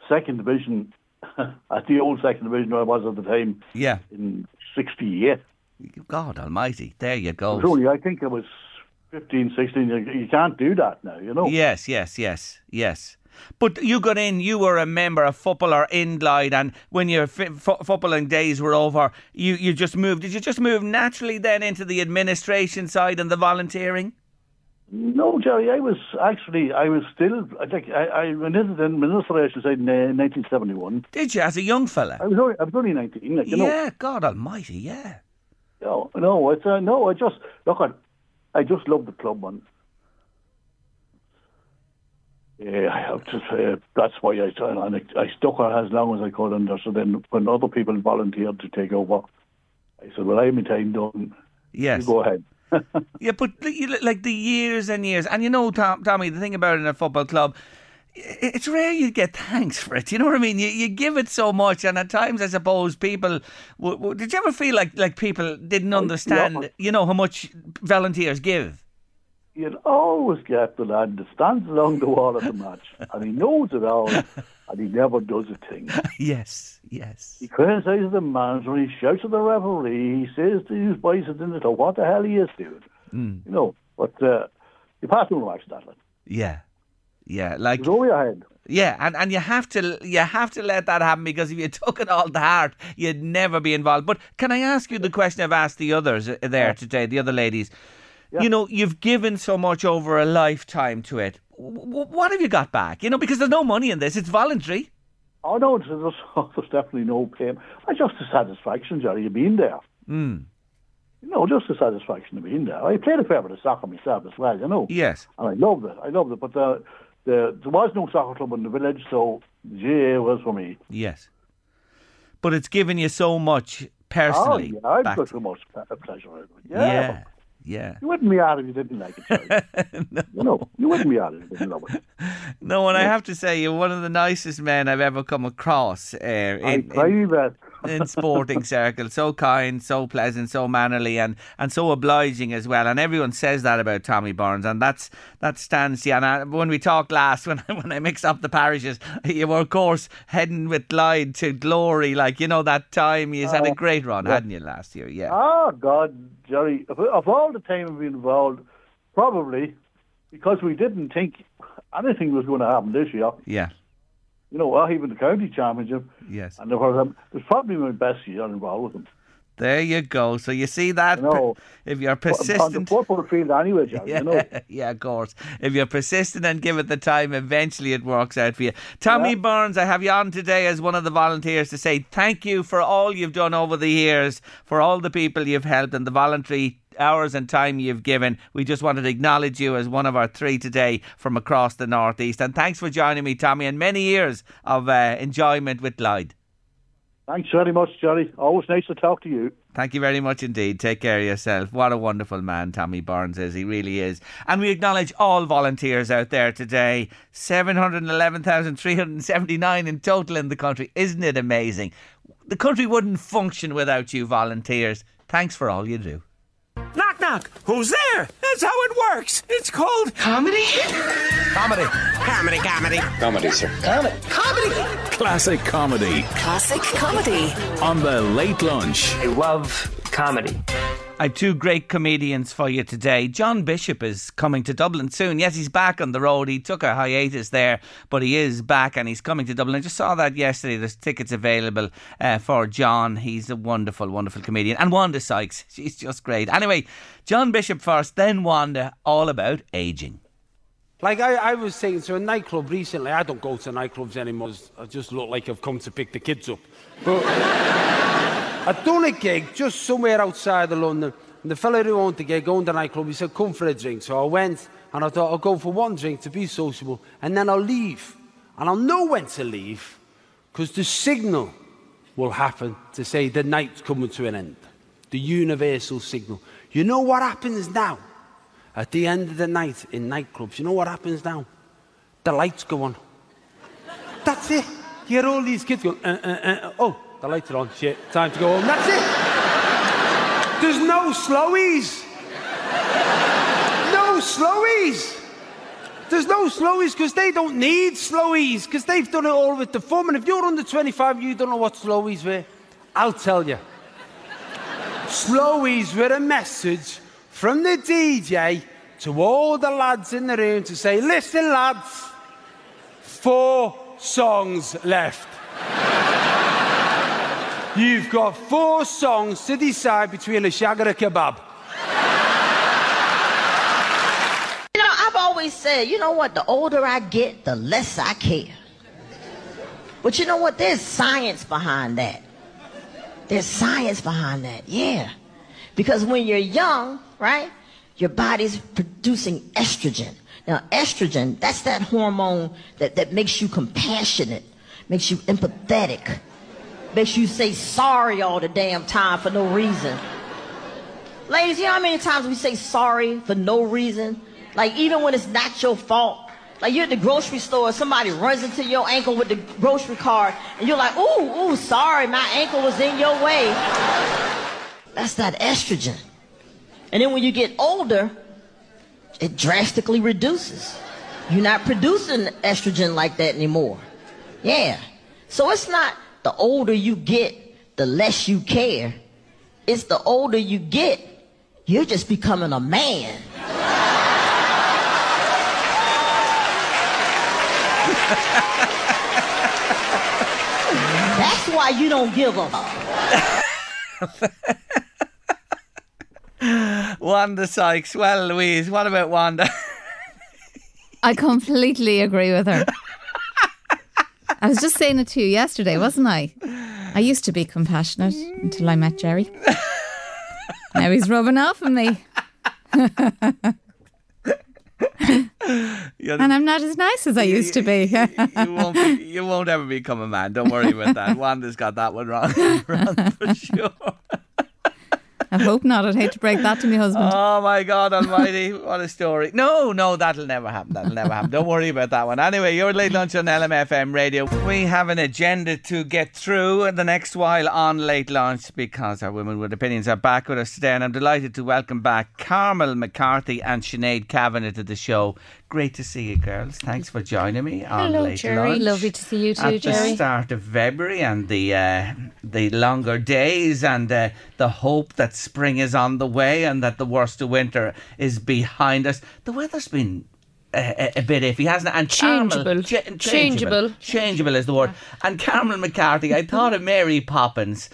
second division, at the old second division where I was at the time, yeah. in sixty-eight. God almighty, there you go. Really, I think I was fifteen, sixteen, you can't do that now, you know. Yes, yes, yes, yes. But you got in, you were a member of footballer in Glide, and when your f- f- footballing days were over, you, you just moved. Did you just move naturally then into the administration side and the volunteering? No, Jerry, I was actually, I was still, I think, I, I went into the administration side in uh, nineteen seventy-one. Did you, as a young fella? I was only, I was only nineteen, like, you yeah, know. Yeah, God almighty, yeah. No, no, it's, uh, no, I just, look, I, I just love the club, man. Yeah, I have to say, uh, that's why I, I, I stuck her as long as I could under, so then when other people volunteered to take over, I said, well, I have my time done. Yes. You go ahead. Yeah, but like the years and years, and you know, Tom, Tommy, the thing about it in a football club, it's rare you get thanks for it. You know what I mean? You you give it so much, and at times, I suppose, people. W- w- did you ever feel like like people didn't understand, oh, yeah. you know, how much volunteers give? You'd always get the lad that stands along the wall at the match, and he knows it all, and he never does a thing. Yes, yes. He criticises the manager, he shouts at the referee, he says to his boys at the end, what the hell he is doing. Mm. You know, but uh, you pass him watch that one. Yeah, yeah. Like, go your head. Yeah, and, and you have to you have to let that happen, because if you took it all to heart, you'd never be involved. But can I ask you the question I've asked the others there today, the other ladies? Yeah. You know, you've given so much over a lifetime to it. W- what have you got back? You know, because there's no money in this. It's voluntary. Oh, no, there's, there's definitely no pay. It's just the satisfaction, Jerry, of being there. Mm. You know, just the satisfaction of being there. I played a fair bit of soccer myself as well, you know. Yes. And I loved it. I loved it. But the, the, there was no soccer club in the village, so G A A was for me. Yes. But it's given you so much personally. Oh, yeah, I've got so much pleasure. Yeah. Yeah. Yeah. You wouldn't be out if you didn't like it, no. You know, you wouldn't be out if you didn't love it. No, and yeah. I have to say, you're one of the nicest men I've ever come across uh, in, in, in sporting circles. So kind, so pleasant, so mannerly, and, and so obliging as well. And everyone says that about Tommy Burns, and that's that stands to you. And I, when we talked last, when I, when I mixed up the parishes, you were, of course, heading with Glide to glory. Like, you know, that time you uh, had a great run, yeah. hadn't you, last year? Yeah. Oh, God. Jerry, of all the time we've been involved, probably because we didn't think anything was going to happen this year. Yeah. You know, or even the county championship. Yes. And it was probably my best year involved with them. There you go. So you see that you know, if you're persistent on the football field anyway, Jerry, yeah, you know. Yeah, of course. If you're persistent and give it the time, eventually it works out for you. Tommy yeah. Burns, I have you on today as one of the volunteers to say thank you for all you've done over the years, for all the people you've helped and the voluntary hours and time you've given. We just wanted to acknowledge you as one of our three today from across the northeast. And thanks for joining me, Tommy, and many years of uh, enjoyment with Lloyd. Thanks very much, Jerry. Always nice to talk to you. Thank you very much indeed. Take care of yourself. What a wonderful man Tommy Burns is. He really is. And we acknowledge all volunteers out there today. seven hundred eleven thousand three hundred seventy-nine in total in the country. Isn't it amazing? The country wouldn't function without you volunteers. Thanks for all you do. Knock, knock. Who's there? That's how it works. It's called... Comedy? Comedy. Comedy, comedy. Comedy, sir. Comedy. Comedy. Classic comedy. Classic comedy. On the late lunch. I love comedy. I have two great comedians for you today. John Bishop is coming to Dublin soon. Yes, he's back on the road. He took a hiatus there, but he is back and he's coming to Dublin. I just saw that yesterday. There's tickets available uh, for John. He's a wonderful, wonderful comedian. And Wanda Sykes, she's just great. Anyway, John Bishop first, then Wanda, all about ageing. Like I, I was saying to a nightclub recently, I don't go to nightclubs anymore. I just look like I've come to pick the kids up. But... I'd done a gig just somewhere outside of London, and the fella who owned the gig, owned the nightclub, he said, come for a drink. So I went, and I thought, I'll go for one drink to be sociable, and then I'll leave. And I'll know when to leave, because the signal will happen to say the night's coming to an end. The universal signal. You know what happens now? At the end of the night in nightclubs, you know what happens now? The lights go on. That's it. You hear all these kids going, uh, uh, uh, oh. The lights are on, shit, time to go home. That's it. There's no slowies. No slowies. There's no slowies because they don't need slowies because they've done it all with the fun. And if you're under twenty-five, you don't know what slowies were. I'll tell you. Slowies were a message from the D J to all the lads in the room to say, listen, lads, four songs left. You've got four songs to decide between a shag or a kebab. You know, I've always said, you know what, the older I get, the less I care. But you know what, there's science behind that. There's science behind that, yeah. Because when you're young, right, your body's producing estrogen. Now, estrogen, that's that hormone that, that makes you compassionate, makes you empathetic. Makes you say sorry all the damn time for no reason. Ladies, you know how many times we say sorry for no reason? Like, even when it's not your fault. Like, you're at the grocery store, somebody runs into your ankle with the grocery cart, and you're like, ooh, ooh, sorry, my ankle was in your way. That's that estrogen. And then when you get older, it drastically reduces. You're not producing estrogen like that anymore. Yeah. So it's not... the older you get, the less you care. It's the older you get, you're just becoming a man. That's why you don't give a fuck. Wanda Sykes. Well, Louise, what about Wanda? I completely agree with her. I was just saying it to you yesterday, wasn't I? I used to be compassionate until I met Jerry. Now he's rubbing off on me. You're, and I'm not as nice as I you, used to be. you, won't be you won't ever become a man. Don't worry about that. Wanda's got that one wrong, wrong for sure. I hope not. I'd hate to break that to my husband. Oh, my God almighty. What a story. No, no, that'll never happen. That'll never happen. Don't worry about that one. Anyway, you're Late Lunch on L M F M Radio. We have an agenda to get through the next while on Late Lunch because our Women with Opinions are back with us today. And I'm delighted to welcome back Carmel McCarthy and Sinead Kavanagh to the show. Great to see you, girls. Thanks for joining me on Hello, Late Jerry. Lunch. Hello, Jerry. Lovely to see you too, Jerry. At the Jerry. start of February and the, uh, the longer days and uh, the hope that spring is on the way and that the worst of winter is behind us. The weather's been a, a, a bit iffy, hasn't it? And changeable. Carmel, cha- changeable. Changeable. Changeable is the word. And Carmel McCarthy, I thought of Mary Poppins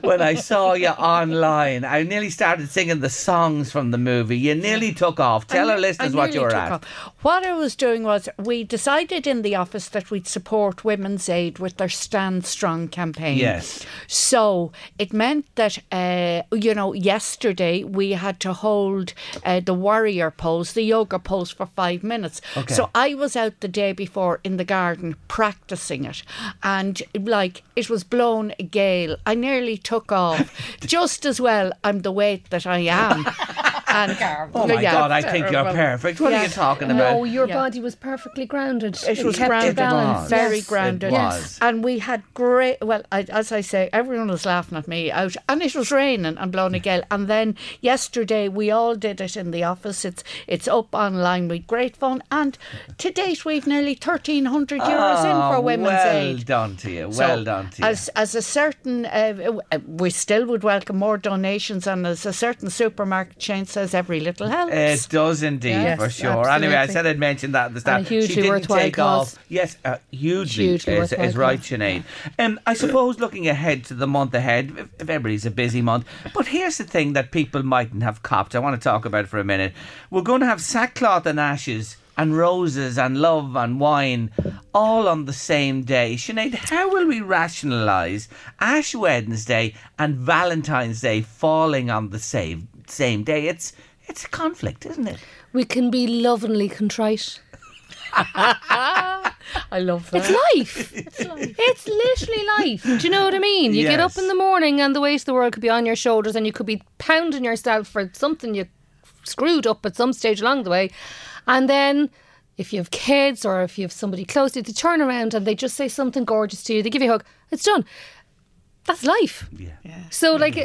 when I saw you online. I nearly started singing the songs from the movie. You nearly took off. Tell I, our listeners what you were at. Off. What I was doing was we decided in the office that we'd support Women's Aid with their Stand Strong campaign. Yes. So it meant that, uh, you know, yesterday we had to hold uh, the warrior pose, the yoga pose for five minutes. Minutes. Okay. So I was out the day before in the garden practicing it, and like it was blown a gale. I nearly took off. Just as well, I'm the weight that I am. And, oh my yeah, God, I think you're perfect. What yeah. are you talking about? No, your yeah. body was perfectly grounded. It, it was kept grounded. Balanced. Very yes, grounded. Yes. And we had great, well, I, as I say, everyone was laughing at me out. And it was raining and blowing a gale. And then yesterday we all did it in the office. It's it's up online with great fun. And to date we've nearly thirteen hundred euros oh, in for Women's well Aid. Well done to you. Well so done to you. As, as a certain, uh, we still would welcome more donations, and as a certain supermarket chain says, every little helps. It does indeed, yes, for sure. Absolutely. Anyway, I said I'd mentioned that at the start. And a hugely she didn't take cause. off. Yes, uh, hugely, hugely is, is right, Sinead. Um, I suppose looking ahead to the month ahead, February's a busy month. But here's the thing that people mightn't have copped. I want to talk about it for a minute. We're going to have sackcloth and ashes and roses and love and wine all on the same day. Sinead, how will we rationalise Ash Wednesday and Valentine's Day falling on the same same day? It's it's a conflict, isn't it? We can be lovingly contrite. I love that. It's life. It's life. It's literally life. Do you know what I mean? You yes. get up in the morning and the weight of the world could be on your shoulders, and you could be pounding yourself for something you screwed up at some stage along the way. And then if you have kids or if you have somebody close to you, they turn around and they just say something gorgeous to you. They give you a hug. It's done. That's life. Yeah. yeah. So, like,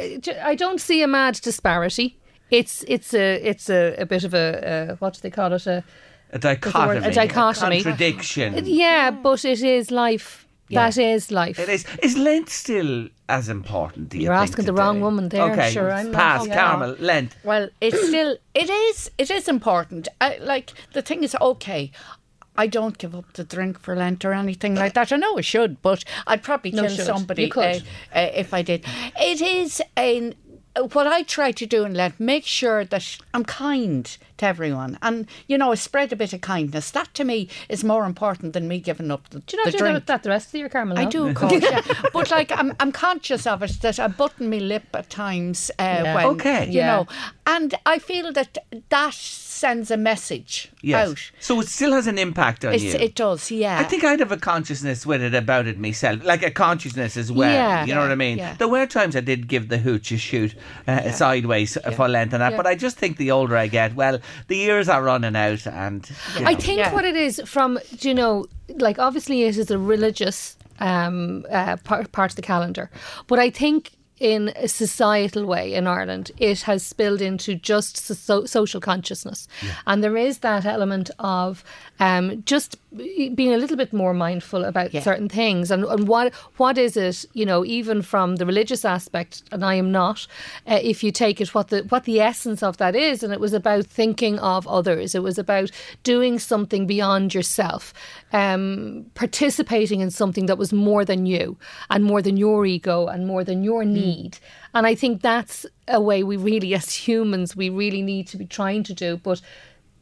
I don't see a mad disparity. It's it's a it's a, a bit of a uh, what do they call it a, a dichotomy, a dichotomy, a contradiction. It, yeah, but it is life. Yeah. That is life. It is. Is Lent still as important? Do you You're think asking today? the wrong woman there. Okay, sure, I'm pass, not. Carmel, yeah. Lent. Well, it's still it is it is important. I, like the thing is, okay, I don't give up the drink for Lent or anything like that. I know I should, but I'd probably kill no, somebody uh, uh, if I did. It is an. What I try to do in Lent, make sure that I'm kind to everyone, and you know, I spread a bit of kindness. That to me is more important than me giving up the drink. Do you not do that with that the rest of your Carmel? I do, of course. Yeah. But like, I'm I'm conscious of it that I button my lip at times uh, yeah. when okay. you yeah. know, and I feel that that sends a message yes. out. So it still has an impact on it's, you. It does, yeah. I think I'd have a consciousness with it about it myself, like a consciousness as well. Yeah, you know yeah, what I mean? Yeah. There were times I did give the hooch a shoot. Uh, yeah. sideways yeah. for Lent and that yeah. but I just think the older I get, well, the years are running out, and you know. I think yeah. what it is from, you know, like obviously it is a religious um, uh, part, part of the calendar, but I think in a societal way in Ireland it has spilled into just so- social consciousness yeah. and there is that element of um, just being a little bit more mindful about yeah. certain things and, and what what is it, you know, even from the religious aspect, and I am not uh, if you take it what the what the essence of that is, and it was about thinking of others, it was about doing something beyond yourself, um, participating in something that was more than you and more than your ego and more than your need. And I think that's a way we really as humans we really need to be trying to do, but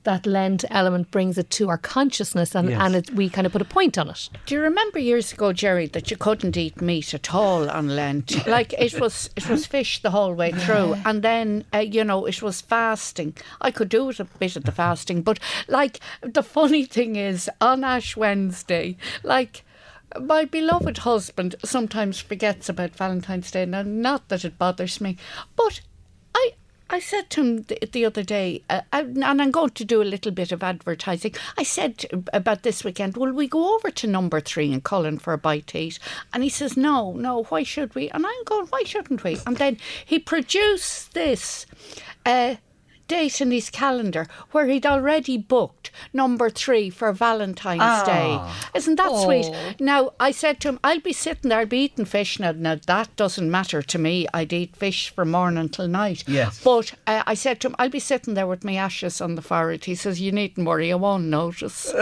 that Lent element brings it to our consciousness, and, yes. and it, we kind of put a point on it. Do you remember years ago, Gerry, that you couldn't eat meat at all on Lent? Like it was it was fish the whole way through, and then uh, you know, it was fasting. I could do it a bit of the fasting, but like the funny thing is on Ash Wednesday, like my beloved husband sometimes forgets about Valentine's Day, and not that it bothers me, but I I said to him the, the other day, uh, and I'm going to do a little bit of advertising. I said about this weekend, will we go over to number three in Cullen for a bite to eat? And he says, no, no, why should we? And I'm going, why shouldn't we? And then he produced this uh, date in his calendar where he'd already booked number three for Valentine's ah. Day. Isn't that oh. sweet? Now, I said to him, I'll be sitting there, I'll be eating fish now. Now, that doesn't matter to me. I'd eat fish from morning till night. Yes. But uh, I said to him, I'll be sitting there with my ashes on the forehead. He says, you needn't worry, I won't notice.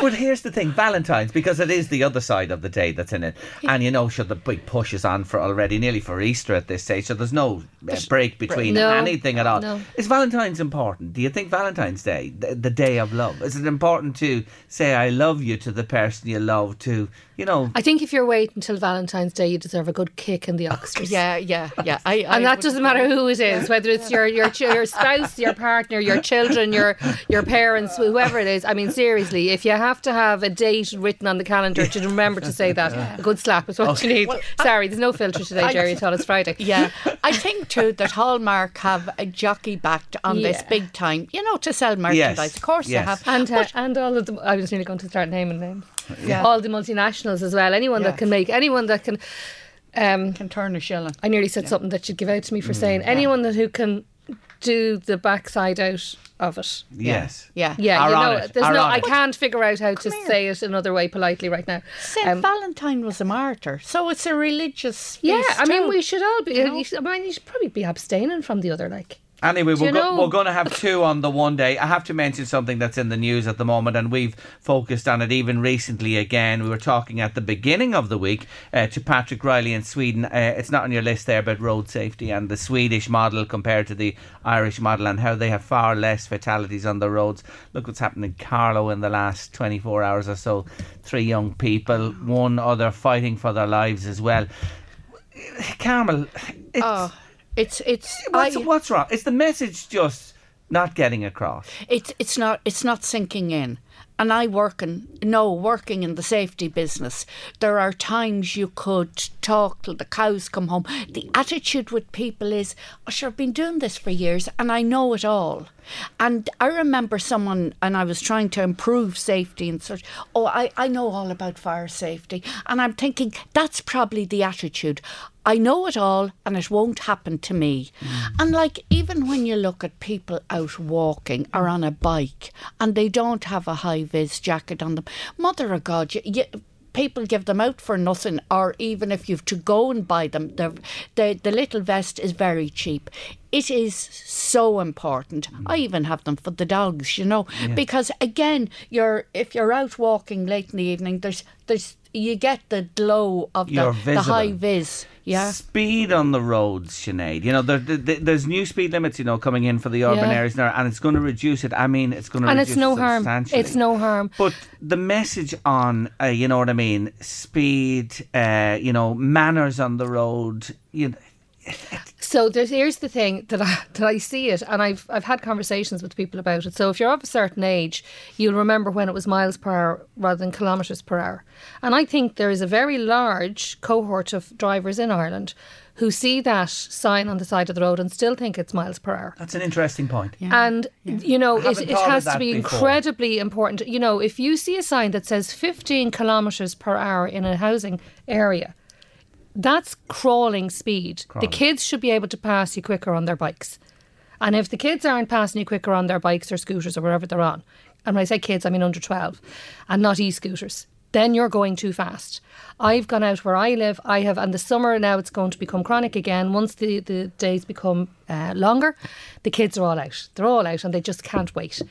But here's the thing, Valentine's, because it is the other side of the day that's in it. And you know, sure, the big push is on for already nearly for Easter at this stage, so there's no uh, break between no, anything at all. No. Is Valentine's important? Do you think Valentine's Day, the, the day of love, is it important to say I love you to the person you love, to, you know? I think if you're waiting until Valentine's Day, you deserve a good kick in the oxters. yeah, yeah, yeah. I, I and that doesn't matter who it is, whether it's your, your, your spouse, your partner, your children, your, your parents, whoever it is. I mean, seriously, if you have to have a date written on the calendar to remember to say that, yeah. a good slap is what okay. you need. Well, Sorry, there's no filter today, Gerry, at all. It's Friday. Yeah. I think, too, that Hallmark have a jockey backed on yeah. this big time, you know, to sell merchandise. Yes. Of course yes. they have. And, uh, and all of them, I was nearly going to start naming names. Yeah. All the multinationals as well. Anyone yeah. that can make, anyone that can... Um, can turn a shilling. I nearly said yeah. something that you'd give out to me for mm, saying. Yeah. Anyone that who can do the backside out of it. Yes. Yeah. Yeah. You know, there's no, I can't figure out how to say it another way politely right now. Saint um, Valentine was a martyr, so it's a religious feast. Yeah, I mean, we should all be. You know? I mean, you should probably be abstaining from the other, like. Anyway, we're, go- we're going to have two on the one day. I have to mention something that's in the news at the moment, and we've focused on it even recently again. We were talking at the beginning of the week uh, to Patrick Riley in Sweden. Uh, it's not on your list there, but road safety and the Swedish model compared to the Irish model and how they have far less fatalities on the roads. Look what's happened in Carlow in the last twenty-four hours or so. Three young people, one other fighting for their lives as well. Carmel, it's... Oh. It's it's what's, I, what's wrong? It's the message just not getting across. It's it's not it's not sinking in. And I work in, no, working in the safety business, there are times you could talk till the cows come home. The attitude with people is, oh, sure, I've been doing this for years and I know it all. And I remember someone, and I was trying to improve safety and such, oh, I, I know all about fire safety. And I'm thinking, that's probably the attitude. I know it all and it won't happen to me. Mm. And like, even when you look at people out walking or on a bike and they don't have a high vis jacket on them. Mother of God, you, you, people give them out for nothing, or even if you've to go and buy them, the, the little vest is very cheap. It is so important. I even have them for the dogs, you know, yeah. because again, you're if you're out walking late in the evening, there's there's you get the glow of the, the high vis. Yeah. Speed on the roads, Sinead. You know, there, there, there's new speed limits, you know, coming in for the urban yeah. areas now, and it's going to reduce it. I mean, it's going to and reduce it substantially. And it's no harm. It's no harm. But the message on, uh, you know what I mean, speed, uh, you know, manners on the road, you know. So there's, here's the thing that I, that I see it, and I've I've had conversations with people about it. So if you're of a certain age, you'll remember when it was miles per hour rather than kilometres per hour. And I think there is a very large cohort of drivers in Ireland who see that sign on the side of the road and still think it's miles per hour. That's an interesting point. Yeah. And, yeah. you know, it, it has to be before. incredibly important. You know, if you see a sign that says fifteen kilometres per hour in a housing area, that's crawling speed. Crawling. The kids should be able to pass you quicker on their bikes. And if the kids aren't passing you quicker on their bikes or scooters or wherever they're on, and when I say kids, I mean under twelve, and not e-scooters, then you're going too fast. I've gone out where I live. I have, and the summer now it's going to become chronic again. Once the, the days become uh, longer, the kids are all out. They're all out and they just can't wait.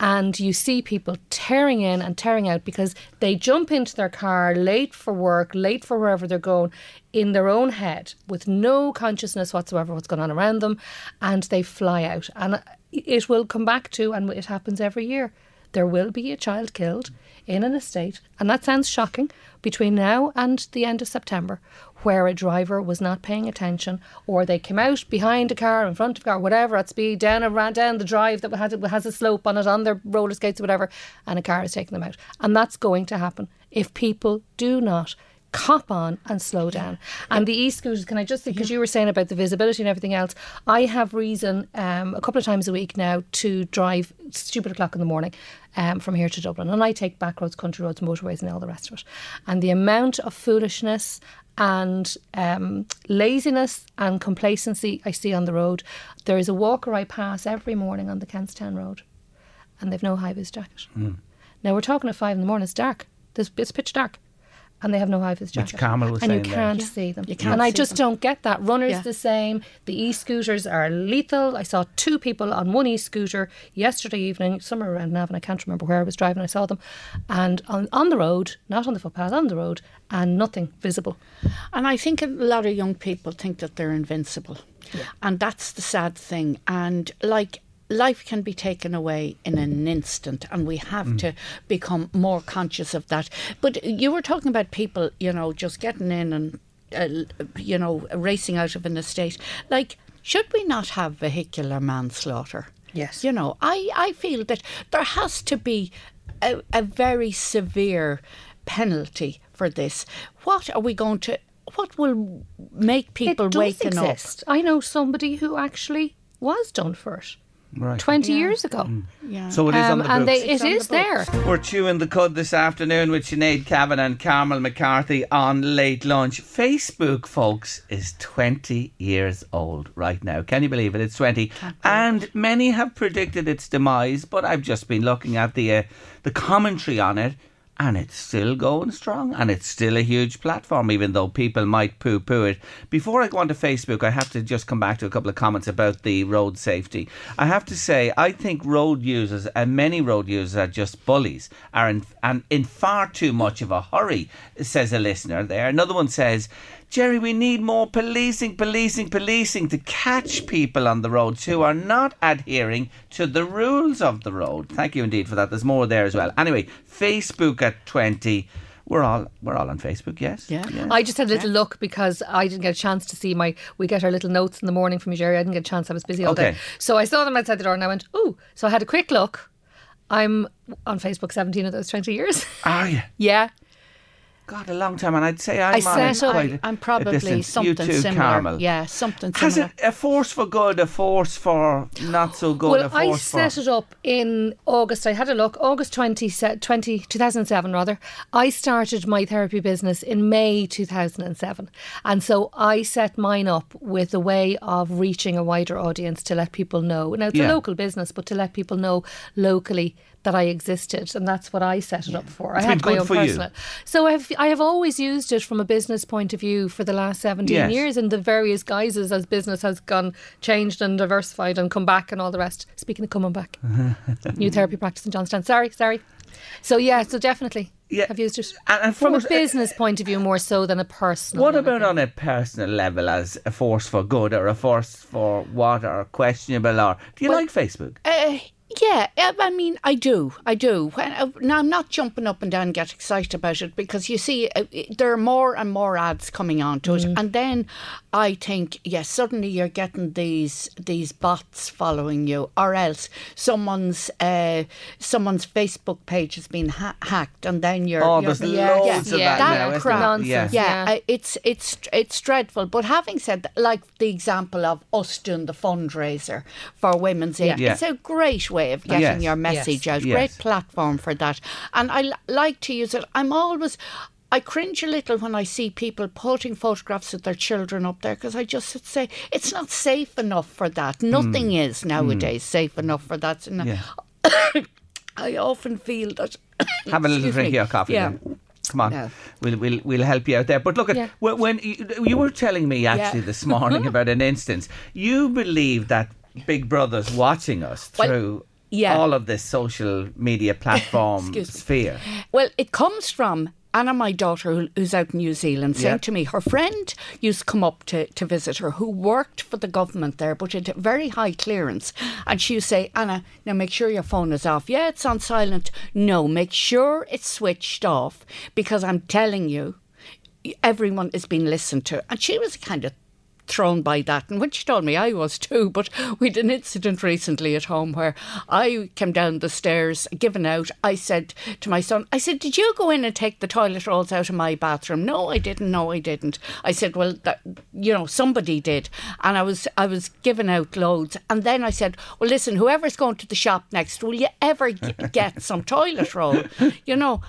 And you see people tearing in and tearing out because they jump into their car late for work, late for wherever they're going, in their own head with no consciousness whatsoever what's going on around them, and they fly out. And it will come back to, and it happens every year, there will be a child killed in an estate, and that sounds shocking, between now and the end of September, where a driver was not paying attention, or they came out behind a car, in front of a car, whatever, at speed, down and ran down the drive that had, has a slope on it, on their roller skates or whatever, and a car is taking them out. And that's going to happen if people do not cop on and slow down. Yeah. And the e-scooters, can I just think, because yeah. you were saying about the visibility and everything else, I have reason um, a couple of times a week now to drive stupid o'clock in the morning um, from here to Dublin. And I take back roads, country roads, motorways and all the rest of it. And the amount of foolishness and um, laziness and complacency I see on the road. There is a walker I pass every morning on the Kentstown Road and they've no high-vis jacket. Mm. Now we're talking at five in the morning, it's dark. There's, it's pitch dark. And they have no high-vis jacket. Which Carmel was and saying you can't there. see them. You can't and I just them. don't get that. Runners yeah. the same. The e-scooters are lethal. I saw two people on one e-scooter yesterday evening, somewhere around Navan, I can't remember where I was driving, I saw them. And on, on the road, not on the footpath, on the road, and nothing visible. And I think a lot of young people think that they're invincible. Yeah. And that's the sad thing. And like... life can be taken away in an instant and we have mm. to become more conscious of that. But you were talking about people, you know, just getting in and, uh, you know, racing out of an estate. Like, should we not have vehicular manslaughter? Yes. You know, I, I feel that there has to be a, a very severe penalty for this. What are we going to... What will make people waken up? It does exist. I know somebody who actually was done for it. Right. twenty yeah. years ago. Mm. Yeah. So it is um, on the books. And they, it is the there. We're chewing the cud this afternoon with Sinead Kavanagh and Carmel McCarthy on Late Lunch. Facebook, folks, is twenty years old right now. Can you believe it? It's twenty. And it. Many have predicted its demise, but I've just been looking at the uh, the commentary on it. And it's still going strong and it's still a huge platform, even though people might poo-poo it. Before I go on to Facebook, I have to just come back to a couple of comments about the road safety. I have to say, I think road users, and many road users are just bullies, are in, and in far too much of a hurry, says a listener there. Another one says... Jerry, we need more policing, policing, policing to catch people on the roads who are not adhering to the rules of the road. Thank you indeed for that. There's more there as well. Anyway, Facebook at twenty. We're all we're all on Facebook, yes? Yeah. Yes. I just had a little yeah. look because I didn't get a chance to see my... We get our little notes in the morning from you, Jerry. I didn't get a chance. I was busy all okay. day. So I saw them outside the door and I went, ooh. So I had a quick look. I'm on Facebook seventeen of those twenty years. Are you? Yeah. God, a long time, and I'd say I'm I set up. I'm probably something you too, similar. Carmel. Yeah, something similar. Has it a force for good, a force for not so good? Well, a force I set for... it up in August. I had a look, August twenty, twenty, two thousand seven rather. I started my therapy business in May two thousand seven, and so I set mine up with a way of reaching a wider audience to let people know. Now it's yeah. a local business, but to let people know locally that I existed, and that's what I set it yeah. up for. It's I had my own personal. You. So I've I have always used it from a business point of view for the last seventeen yes. years in the various guises as business has gone, changed and diversified and come back and all the rest. Speaking of coming back, new therapy practice in Johnstown. Sorry, sorry. So yeah, so definitely. Yeah. I've used it and, and from force, a business uh, point of view more so than a personal. What about on a personal level as a force for good or a force for what or questionable? Or do you well, like Facebook? Uh, Yeah, I mean, I do, I do. Now, I'm not jumping up and down and get excited about it because, you see, there are more and more ads coming on to it. Mm. And then I think, yes, yeah, suddenly you're getting these these bots following you or else someone's uh, someone's Facebook page has been ha- hacked and then you're... Oh, you're, there's yeah, loads yeah, of yeah, that, that crap. Nonsense. Yeah, yeah. Uh, it's, it's, it's dreadful. But having said that, like the example of us doing the fundraiser for Women's Aid, yeah. it's a great way of getting yes, your message yes, out. Yes. Great platform for that. And I l- like to use it. I'm always... I cringe a little when I see people putting photographs of their children up there because I just say it's not safe enough for that. Nothing mm. is nowadays mm. safe enough for that. And yeah. I often feel that... Have a little drink of your coffee yeah. then. Come on, no. we'll, we'll we'll help you out there. But look, at, yeah. when you, you were telling me actually yeah. this morning about an instance, you believe that Big Brother's watching us well, through... Yeah. all of this social media platform sphere. Well, it comes from Anna, my daughter, who's out in New Zealand, yeah. said to me her friend used to come up to, to visit her who worked for the government there but at very high clearance, and she would say, Anna, now make sure your phone is off. Yeah, it's on silent. No, make sure it's switched off, because I'm telling you, everyone is being listened to. And she was kind of thrown by that, and when she told me, I was too. But we had an incident recently at home where I came down the stairs, given out. I said to my son, I said, did you go in and take the toilet rolls out of my bathroom? No, I didn't. No, I didn't. I said, well, that, you know, somebody did. And I was I was giving out loads. And then I said, well, listen, whoever's going to the shop next, will you ever g- get some toilet roll? You know,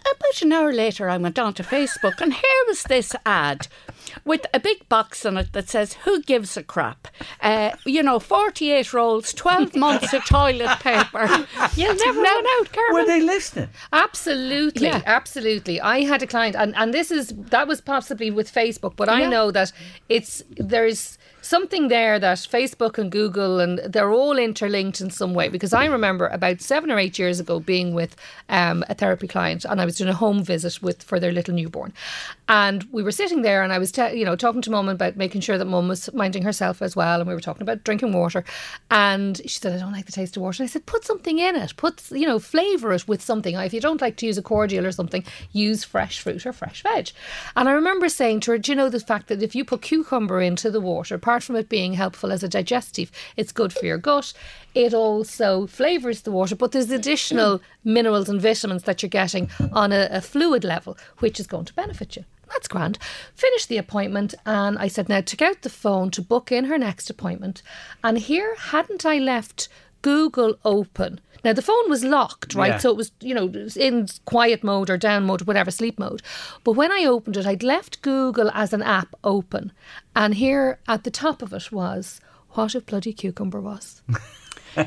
about an hour later, I went on to Facebook and here was this ad with a big box on it that says, who gives a crap? Uh, you know, forty-eight rolls, twelve months of toilet paper. You'll never run out, Carmen. Were they listening? Absolutely, yeah. absolutely. I had a client, and, and this is, that was possibly with Facebook, but I yeah. know that it's, there's something there that Facebook and Google, and they're all interlinked in some way, because I remember about seven or eight years ago being with um, a therapy client, and I was doing a home visit with for their little newborn. And we were sitting there and I was te- you know, talking to Mum about making sure that Mum was minding herself as well, and we were talking about drinking water, and she said, I don't like the taste of water. And I said, put something in it, put, you know, flavour it with something. If you don't like to use a cordial or something, use fresh fruit or fresh veg. And I remember saying to her, do you know the fact that if you put cucumber into the water, apart from it being helpful as a digestive, it's good for your gut, it also flavours the water, but there's additional minerals and vitamins that you're getting on a, a fluid level, which is going to benefit you. That's grand. Finished the appointment, and I said, now take out the phone to book in her next appointment. And here, hadn't I left Google open? Now, the phone was locked, right? Yeah. So it was, you know, in quiet mode or down mode, or whatever, sleep mode. But when I opened it, I'd left Google as an app open. And here at the top of it was what a bloody cucumber was.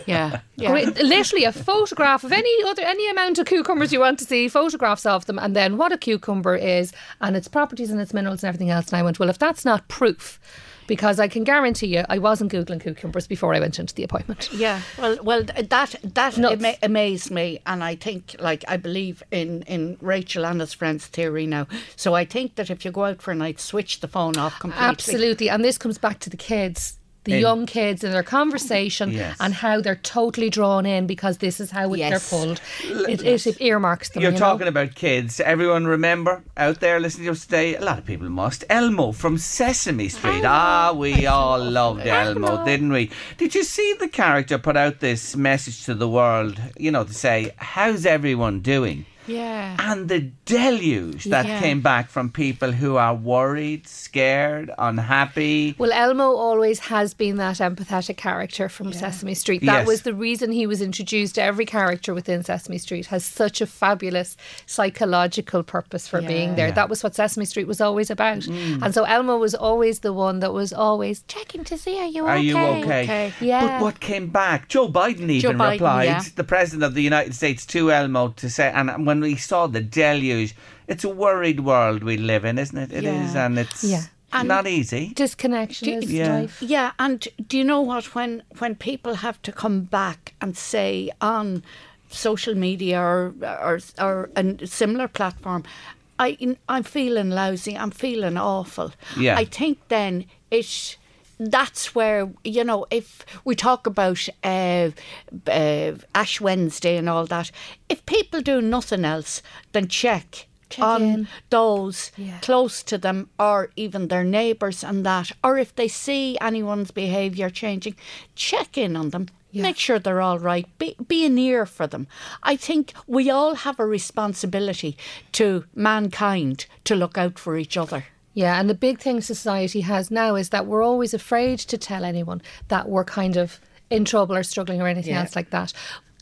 Yeah, yeah. Great. Literally a photograph of any other any amount of cucumbers you want to see, photographs of them, and then what a cucumber is and its properties and its minerals and everything else. And I went, well, if that's not proof, because I can guarantee you I wasn't Googling cucumbers before I went into the appointment. Yeah, well, well, that that ama- amazed me. And I think, like, I believe in, in Rachel Anna's friend's theory now. So I think that if you go out for a night, switch the phone off completely. Absolutely. And this comes back to the kids. The in. young kids and their conversation yes. and how they're totally drawn in, because this is how it, yes. they're pulled. It, yes. it earmarks them. You're you talking know? about kids. Everyone remember out there listening to us today? A lot of people must. Elmo from Sesame Street. Elmo. Ah, we I all loved Elmo, Elmo, didn't we? Did you see the character put out this message to the world, you know, to say, how's everyone doing? Yeah. And the deluge that yeah. came back from people who are worried, scared, unhappy. Well, Elmo always has been that empathetic character from yeah. Sesame Street. That yes. was the reason he was introduced. Every character within Sesame Street has such a fabulous psychological purpose for yeah. being there. Yeah. That was what Sesame Street was always about. Mm. And so Elmo was always the one that was always checking to see, are you are okay? Are you okay? okay? Yeah. But what came back? Joe Biden even Joe Biden, replied, yeah. the President of the United States, to Elmo to say, and when we saw the deluge, it's a worried world we live in, isn't it? It yeah. is, and it's yeah. and not easy. Disconnection is yeah. life. Yeah, and do you know what? When when people have to come back and say on social media or or, or a similar platform, I I'm feeling lousy, I'm feeling awful. Yeah. I think then it. That's where, you know, if we talk about uh, uh, Ash Wednesday and all that, if people do nothing else, then check, check on in. those yeah. close to them or even their neighbours and that, or if they see anyone's behaviour changing, check in on them. Yeah. Make sure they're all right. Be, be an ear for them. I think we all have a responsibility to mankind to look out for each other. Yeah, and the big thing society has now is that we're always afraid to tell anyone that we're kind of in trouble or struggling or anything yeah. else like that.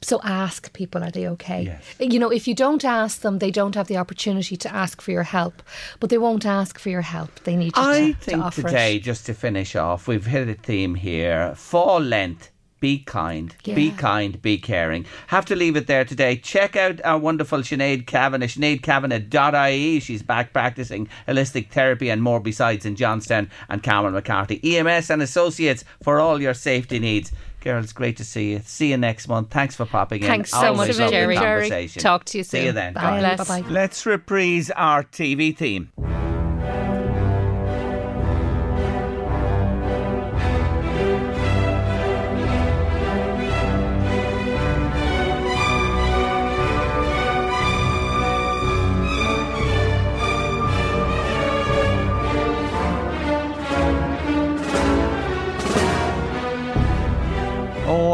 So ask people, are they okay? Yes. You know, if you don't ask them, they don't have the opportunity to ask for your help. But they won't ask for your help. They need you I to, think to offer today, it. Just to finish off, we've hit a theme here. Fall length. Be kind, yeah. be kind, be caring. Have to leave it there today. Check out our wonderful Sinead Kavanagh, sinead kavanagh dot I E. She's back practicing holistic therapy and more besides in Johnstown and Carmel McCarthy. E M S and Associates for all your safety needs. Girls, great to see you. See you next month. Thanks for popping in. Thanks so much, Jerry. Jerry. Talk to you soon. See you then. Bye. Bye. Bye. Bye. Let's reprise our T V theme.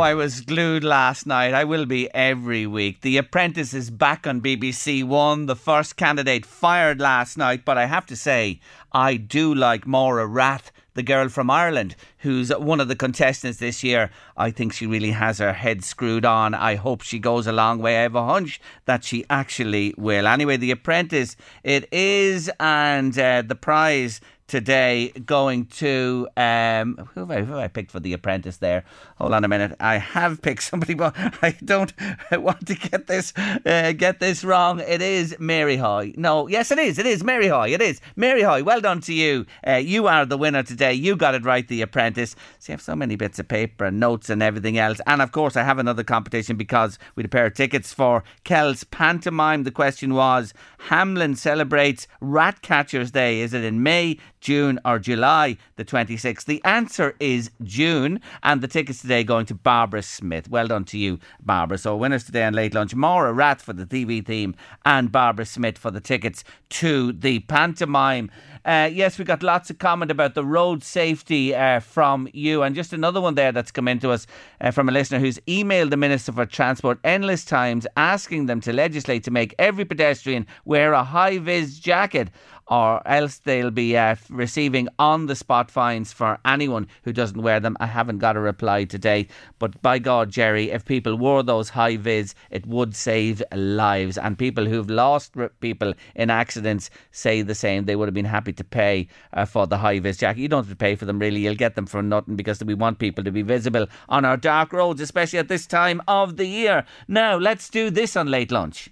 I was glued last night. I will be every week. The Apprentice is back on B B C One. The first candidate fired last night, but I have to say, I do like Maura Rath, the girl from Ireland, who's one of the contestants this year. I think she really has her head screwed on. I hope she goes a long way. I have a hunch that she actually will. Anyway, The Apprentice it is, and uh, the prize today going to um, who, have I, who have I picked for The Apprentice there? Hold on a minute. I have picked somebody, but I don't want to get this uh, get this wrong. It is Mary Hoy. No, yes, it is. It is Mary Hoy. It is Mary Hoy. Well done to you. Uh, you are the winner today. You got it right, The Apprentice. See, I have so many bits of paper and notes and everything else. And of course, I have another competition because we had a pair of tickets for Kel's pantomime. The question was: Hamlin celebrates Ratcatcher's Day. Is it in May, June or July the twenty-sixth? The answer is June, and the tickets today going to Barbara Smith. Well done to you, Barbara. So winners today on Late Lunch: Maura Rath for the T V theme and Barbara Smith for the tickets to the pantomime. Uh, yes, we got lots of comment about the road safety uh, from you, and just another one there that's come in to us uh, from a listener who's emailed the Minister for Transport endless times asking them to legislate to make every pedestrian wear a high-vis jacket, or else they'll be uh, receiving on-the-spot fines for anyone who doesn't wear them. I haven't got a reply today, but by God, Jerry, if people wore those high-vis, it would save lives. And people who've lost r- people in accidents say the same. They would have been happy to pay uh, for the high-vis jacket. You don't have to pay for them, really. You'll get them for nothing, because we want people to be visible on our dark roads, especially at this time of the year. Now, let's do this on Late Lunch.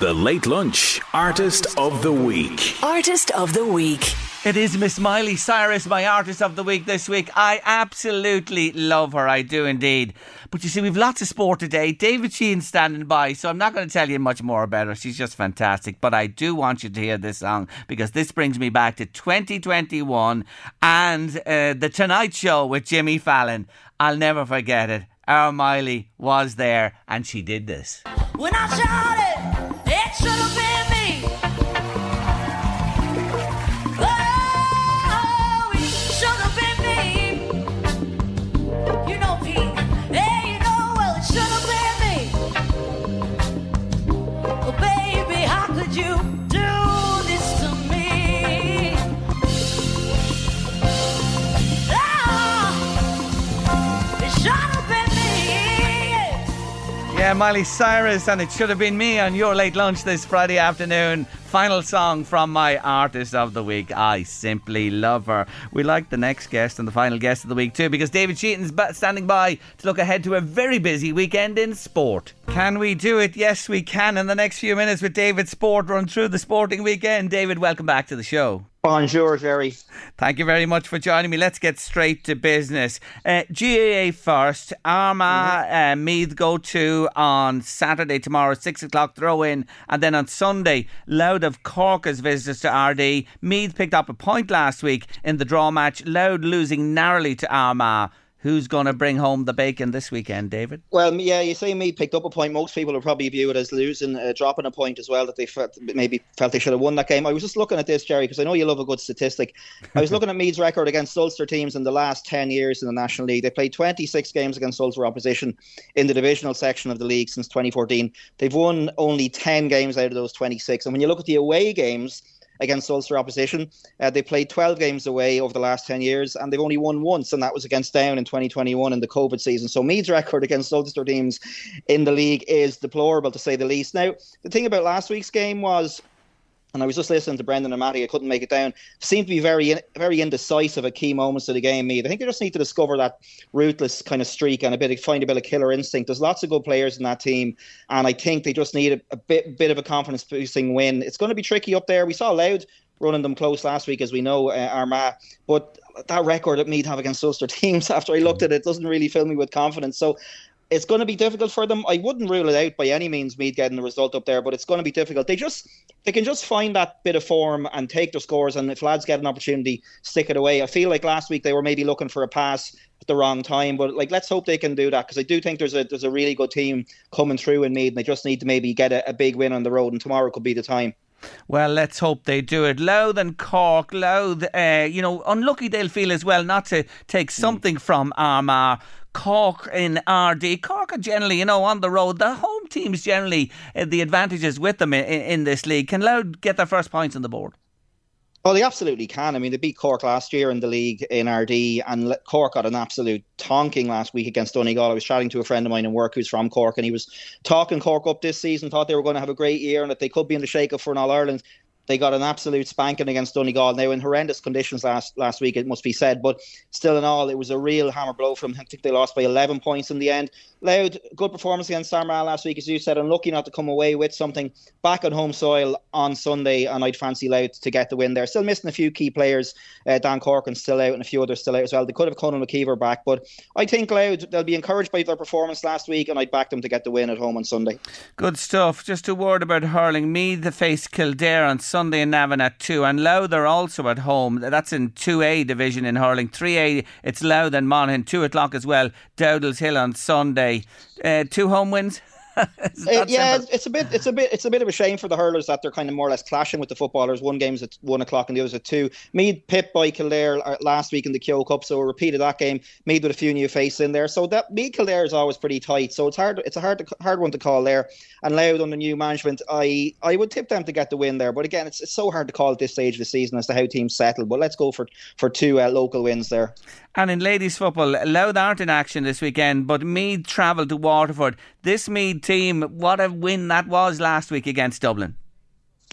The Late Lunch Artist of the Week. Artist of the Week. It is Miss Miley Cyrus, my Artist of the Week this week. I absolutely love her. I do indeed. But you see, we've lots of sport today. David Sheehan's standing by, so I'm not going to tell you much more about her. She's just fantastic. But I do want you to hear this song, because this brings me back to twenty twenty-one and uh, The Tonight Show with Jimmy Fallon. I'll never forget it. Our Miley was there, and she did this. When I shouted, it should have been me. Oh, it should have been me. You know, Pete, there you go, well, it should have been me. Oh, baby, how could you do this to me? Oh, it should have been me. Yeah, Miley Cyrus, and It Should Have Been Me on your Late Lunch this Friday afternoon. Final song from my Artist of the Week. I simply love her. We like the next guest and the final guest of the week too, because David Sheehan's standing by to look ahead to a very busy weekend in sport. Can we do it? Yes, we can. In the next few minutes with David Sport, run through the sporting weekend. David, welcome back to the show. Bonjour, Jerry. Thank you very much for joining me. Let's get straight to business. Uh, G A A first. Armagh, mm-hmm. uh, Meath go to on Saturday, tomorrow, six o'clock throw in. And then on Sunday, Louth of Cork as visitors to R D. Meath picked up a point last week in the draw match. Louth losing narrowly to Armagh. Who's going to bring home the bacon this weekend, David? Well, yeah, you say Meath picked up a point. Most people would probably view it as losing, uh, dropping a point as well, that they felt, maybe felt they should have won that game. I was just looking at this, Jerry, because I know you love a good statistic. I was looking at Meath's record against Ulster teams in the last ten years in the National League. They played twenty-six games against Ulster opposition in the divisional section of the league since twenty fourteen. They've won only ten games out of those twenty-six. And when you look at the away games against Ulster opposition, uh, they played twelve games away over the last ten years, and they've only won once, and that was against Down in twenty twenty-one in the COVID season. So Meath's record against Ulster teams in the league is deplorable, to say the least. Now, the thing about last week's game was, and I was just listening to Brendan and Matty, I couldn't make it down, seemed to be very very indecisive at key moments of the game, Meath. I think they just need to discover that ruthless kind of streak and a bit of, find a bit of killer instinct. There's lots of good players in that team, and I think they just need a, a bit, bit of a confidence-boosting win. It's going to be tricky up there. We saw Louth running them close last week, as we know, uh, Armagh. But that record at Meath have against Ulster teams, after I looked at it, doesn't really fill me with confidence. So it's going to be difficult for them. I wouldn't rule it out by any means, Meath getting the result up there, but it's going to be difficult. They just they can just find that bit of form and take their scores, and if lads get an opportunity, stick it away. I feel like last week they were maybe looking for a pass at the wrong time, but like let's hope they can do that, because I do think there's a there's a really good team coming through in Meath, and they just need to maybe get a, a big win on the road, and tomorrow could be the time. Well, let's hope they do it. Louth and Cork. Louth, uh, you know, unlucky they'll feel as well not to take something mm. from Armagh. Cork in R D. Cork are generally, you know, on the road. The home teams generally, uh, the advantages with them in, in this league. Can Louth get their first points on the board? Well, they absolutely can. I mean, they beat Cork last year in the league in R D, and Cork got an absolute tonking last week against Donegal. I was chatting to a friend of mine in work who's from Cork, and he was talking Cork up this season, thought they were going to have a great year and that they could be in the shake-up for an All-Ireland. They got an absolute spanking against Donegal. They were in horrendous conditions last, last week, it must be said. But still in all, it was a real hammer blow for them. I think they lost by eleven points in the end. Louth, good performance against Armagh last week, as you said. Unlucky not to come away with something back on home soil on Sunday. And I'd fancy Louth to get the win there. Still missing a few key players. Uh, Dan Corkin's still out and a few others still out as well. They could have Conor McKeever back. But I think Louth, they'll be encouraged by their performance last week. And I'd back them to get the win at home on Sunday. Good stuff. Just a word about hurling. Meath, the face Kildare on Sunday. Sunday in Navan at two, and Louth are also at home. That's in two A division in hurling. three A, it's Louth and Monaghan. two o'clock as well, Dowdall's Hill on Sunday. Uh, two home wins. it's it, yeah, simple. it's a bit, it's a bit, it's a bit of a shame for the hurlers that they're kind of more or less clashing with the footballers. One game's at one o'clock and the other's at two. Meath pipped by Kildare last week in the Keogh Cup, so a repeat of that game. Meath with a few new faces in there, so that Meath Kildare is always pretty tight. So it's hard, it's a hard, hard one to call there. And Louth under new management, I, I would tip them to get the win there. But again, it's, it's so hard to call at this stage of the season as to how teams settle. But let's go for for two uh, local wins there. And in ladies football, Louth aren't in action this weekend, but Meath travel to Waterford. This Meath team, what a win that was last week against Dublin.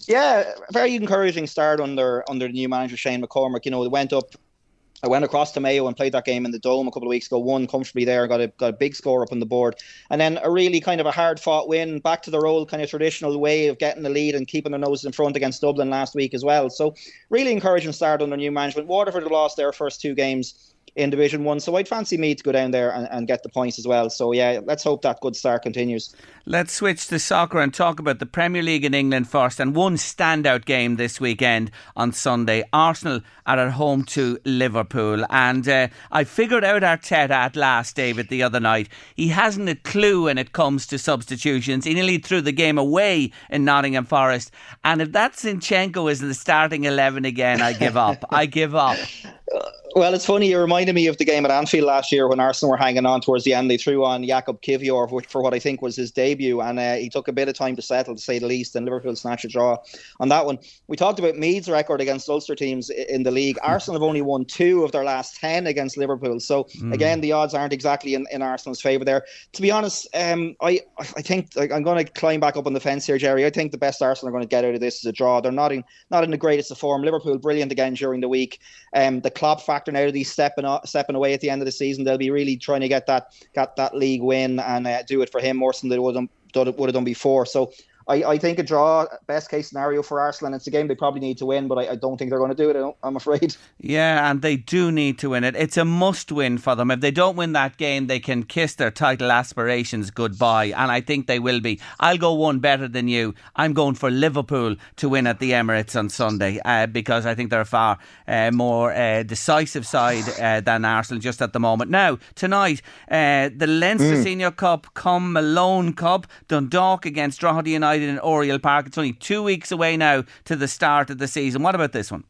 Yeah, very encouraging start under under the new manager Shane McCormick. You know, they went up, I went across to Mayo and played that game in the Dome a couple of weeks ago, won comfortably there, got a got a big score up on the board, and then a really kind of a hard fought win, back to their old kind of traditional way of getting the lead and keeping their noses in front against Dublin last week as well. So really encouraging start under new management. Waterford have lost their first two games in Division one, so I'd fancy Meath to go down there and, and get the points as well. So yeah, let's hope that good start continues. Let's switch to soccer and talk about the Premier League in England first, and one standout game this weekend on Sunday. Arsenal are at home to Liverpool, and uh, I figured out Arteta at last, David, the other night. He hasn't a clue when it comes to substitutions. He nearly threw the game away in Nottingham Forest, and if that Zinchenko is in the starting eleven again, I give up. I give up. Well, it's funny, you reminded me of the game at Anfield last year when Arsenal were hanging on towards the end. They threw on Jakob Kivior for what I think was his debut, and uh, he took a bit of time to settle, to say the least, and Liverpool snatched a draw on that one. We talked about Meath's record against Ulster teams in the league. Arsenal have only won two of their last ten against Liverpool, so mm. again, the odds aren't exactly in, in Arsenal's favour there. To be honest, um, I, I think like, I'm going to climb back up on the fence here, Jerry. I think the best Arsenal are going to get out of this is a draw. They're not in not in the greatest of form. Liverpool brilliant again during the week. Um, the Klopp factor now that he's stepping up, stepping away at the end of the season, they'll be really trying to get that get that league win and uh, do it for him more than they would have done, would have done before. So I, I think a draw, best case scenario for Arsenal, and it's a game they probably need to win, but I, I don't think they're going to do it, I'm afraid. Yeah, and they do need to win it. It's a must win for them. If they don't win that game, they can kiss their title aspirations goodbye, and I think they will be. I'll go one better than you. I'm going for Liverpool to win at the Emirates on Sunday uh, because I think they're a far uh, more uh, decisive side uh, than Arsenal just at the moment. Now, tonight, uh, the Leinster mm. Senior Cup, Cum Malone Cup, Dundalk against Drogheda United in Oriel Park. It's only two weeks away now to the start of the season. What about this one?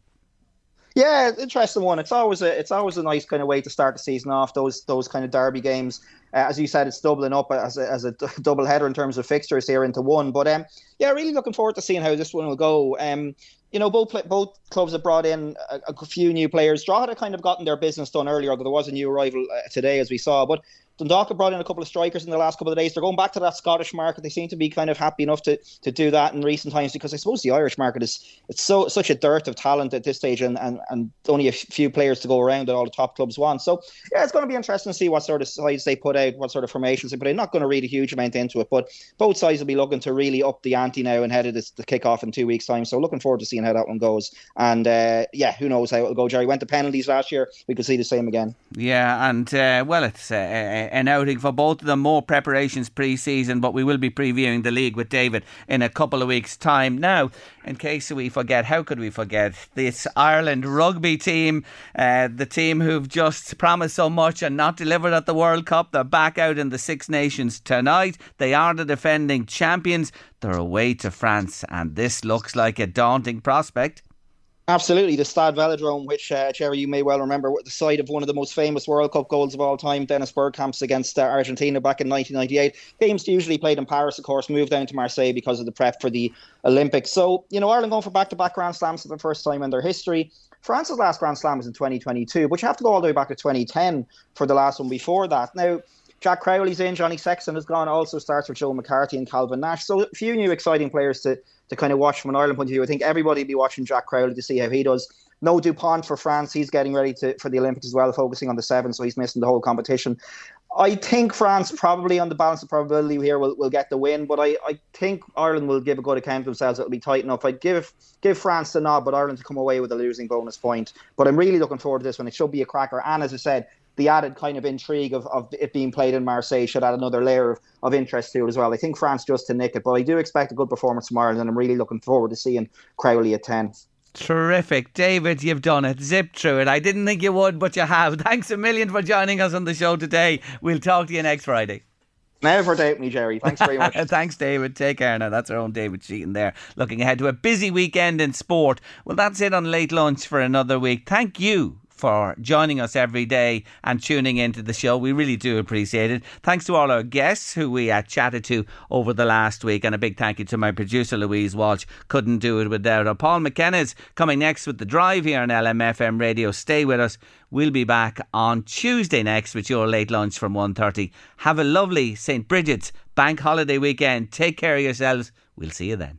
Yeah, interesting one. It's always a it's always a nice kind of way to start the season off. Those those kind of derby games. Uh, as you said, it's doubling up as a, as a double header in terms of fixtures here into one. But um, yeah, really looking forward to seeing how this one will go. Um, you know, both both clubs have brought in a, a few new players. Drogheda kind of gotten their business done earlier, although there was a new arrival uh, today, as we saw. But Dundalk have brought in a couple of strikers in the last couple of days. They're going back to that Scottish market. They seem to be kind of happy enough to, to do that in recent times, because I suppose the Irish market is it's so such a dearth of talent at this stage, and, and, and only a few players to go around that all the top clubs want. So yeah, it's going to be interesting to see what sort of sides they put out. out what sort of formations they put in. Not going to read a huge amount into it, but both sides will be looking to really up the ante now and head of this, the kickoff in two weeks' time. So looking forward to seeing how that one goes. And uh, yeah, who knows how it'll go, Jerry. Went to penalties last year. We could see the same again. Yeah, and uh, well, it's uh, an outing for both of them. More preparations pre-season, but we will be previewing the league with David in a couple of weeks' time. Now, in case we forget, how could we forget this Ireland rugby team, uh, the team who've just promised so much and not delivered at the World Cup. They're back out in the Six Nations tonight. They are the defending champions. They're away to France, and this looks like a daunting prospect. Absolutely. The Stade Velodrome, which, uh, Jerry, you may well remember, the side of one of the most famous World Cup goals of all time, Dennis Bergkamp's against uh, Argentina back in nineteen ninety-eight. Games usually played in Paris, of course, moved down to Marseille because of the prep for the Olympics. So, you know, Ireland going for back-to-back Grand Slams for the first time in their history. France's last Grand Slam was in twenty twenty-two, but you have to go all the way back to twenty ten for the last one before that. Now, Jack Crowley's in, Johnny Sexton has gone, also starts with Joe McCarthy and Calvin Nash. So a few new exciting players to to kind of watch from an Ireland point of view. I think everybody will be watching Jack Crowley to see how he does. No Dupont for France. He's getting ready to for the Olympics as well, focusing on the seven, so he's missing the whole competition. I think France probably, on the balance of probability here, will, will get the win, but I, I think Ireland will give a good account of themselves. It'll be tight enough. I'd give give France the nod, but Ireland to come away with a losing bonus point. But I'm really looking forward to this one. It should be a cracker. And as I said, the added kind of intrigue of, of it being played in Marseille should add another layer of, of interest to it as well. I think France just to nick it, but I do expect a good performance from Ireland, and I'm really looking forward to seeing Crowley at ten. Terrific. David, you've done it. Zip through it. I didn't think you would, but you have. Thanks a million for joining us on the show today. We'll talk to you next Friday. Never doubt me, Jerry. Thanks very much. Thanks, David. Take care now. That's our own David Sheehan there, looking ahead to a busy weekend in sport. Well, that's it on Late Lunch for another week. Thank you for joining us every day and tuning into the show. We really do appreciate it. Thanks to all our guests who we uh, chatted to over the last week, and a big thank you to my producer Louise Walsh. Couldn't do it without her. Paul McKenna is coming next with The Drive here on L M F M Radio. Stay with us. We'll be back on Tuesday next with your Late Lunch from one thirty. Have a lovely Saint Bridget's Bank Holiday weekend. Take care of yourselves. We'll see you then.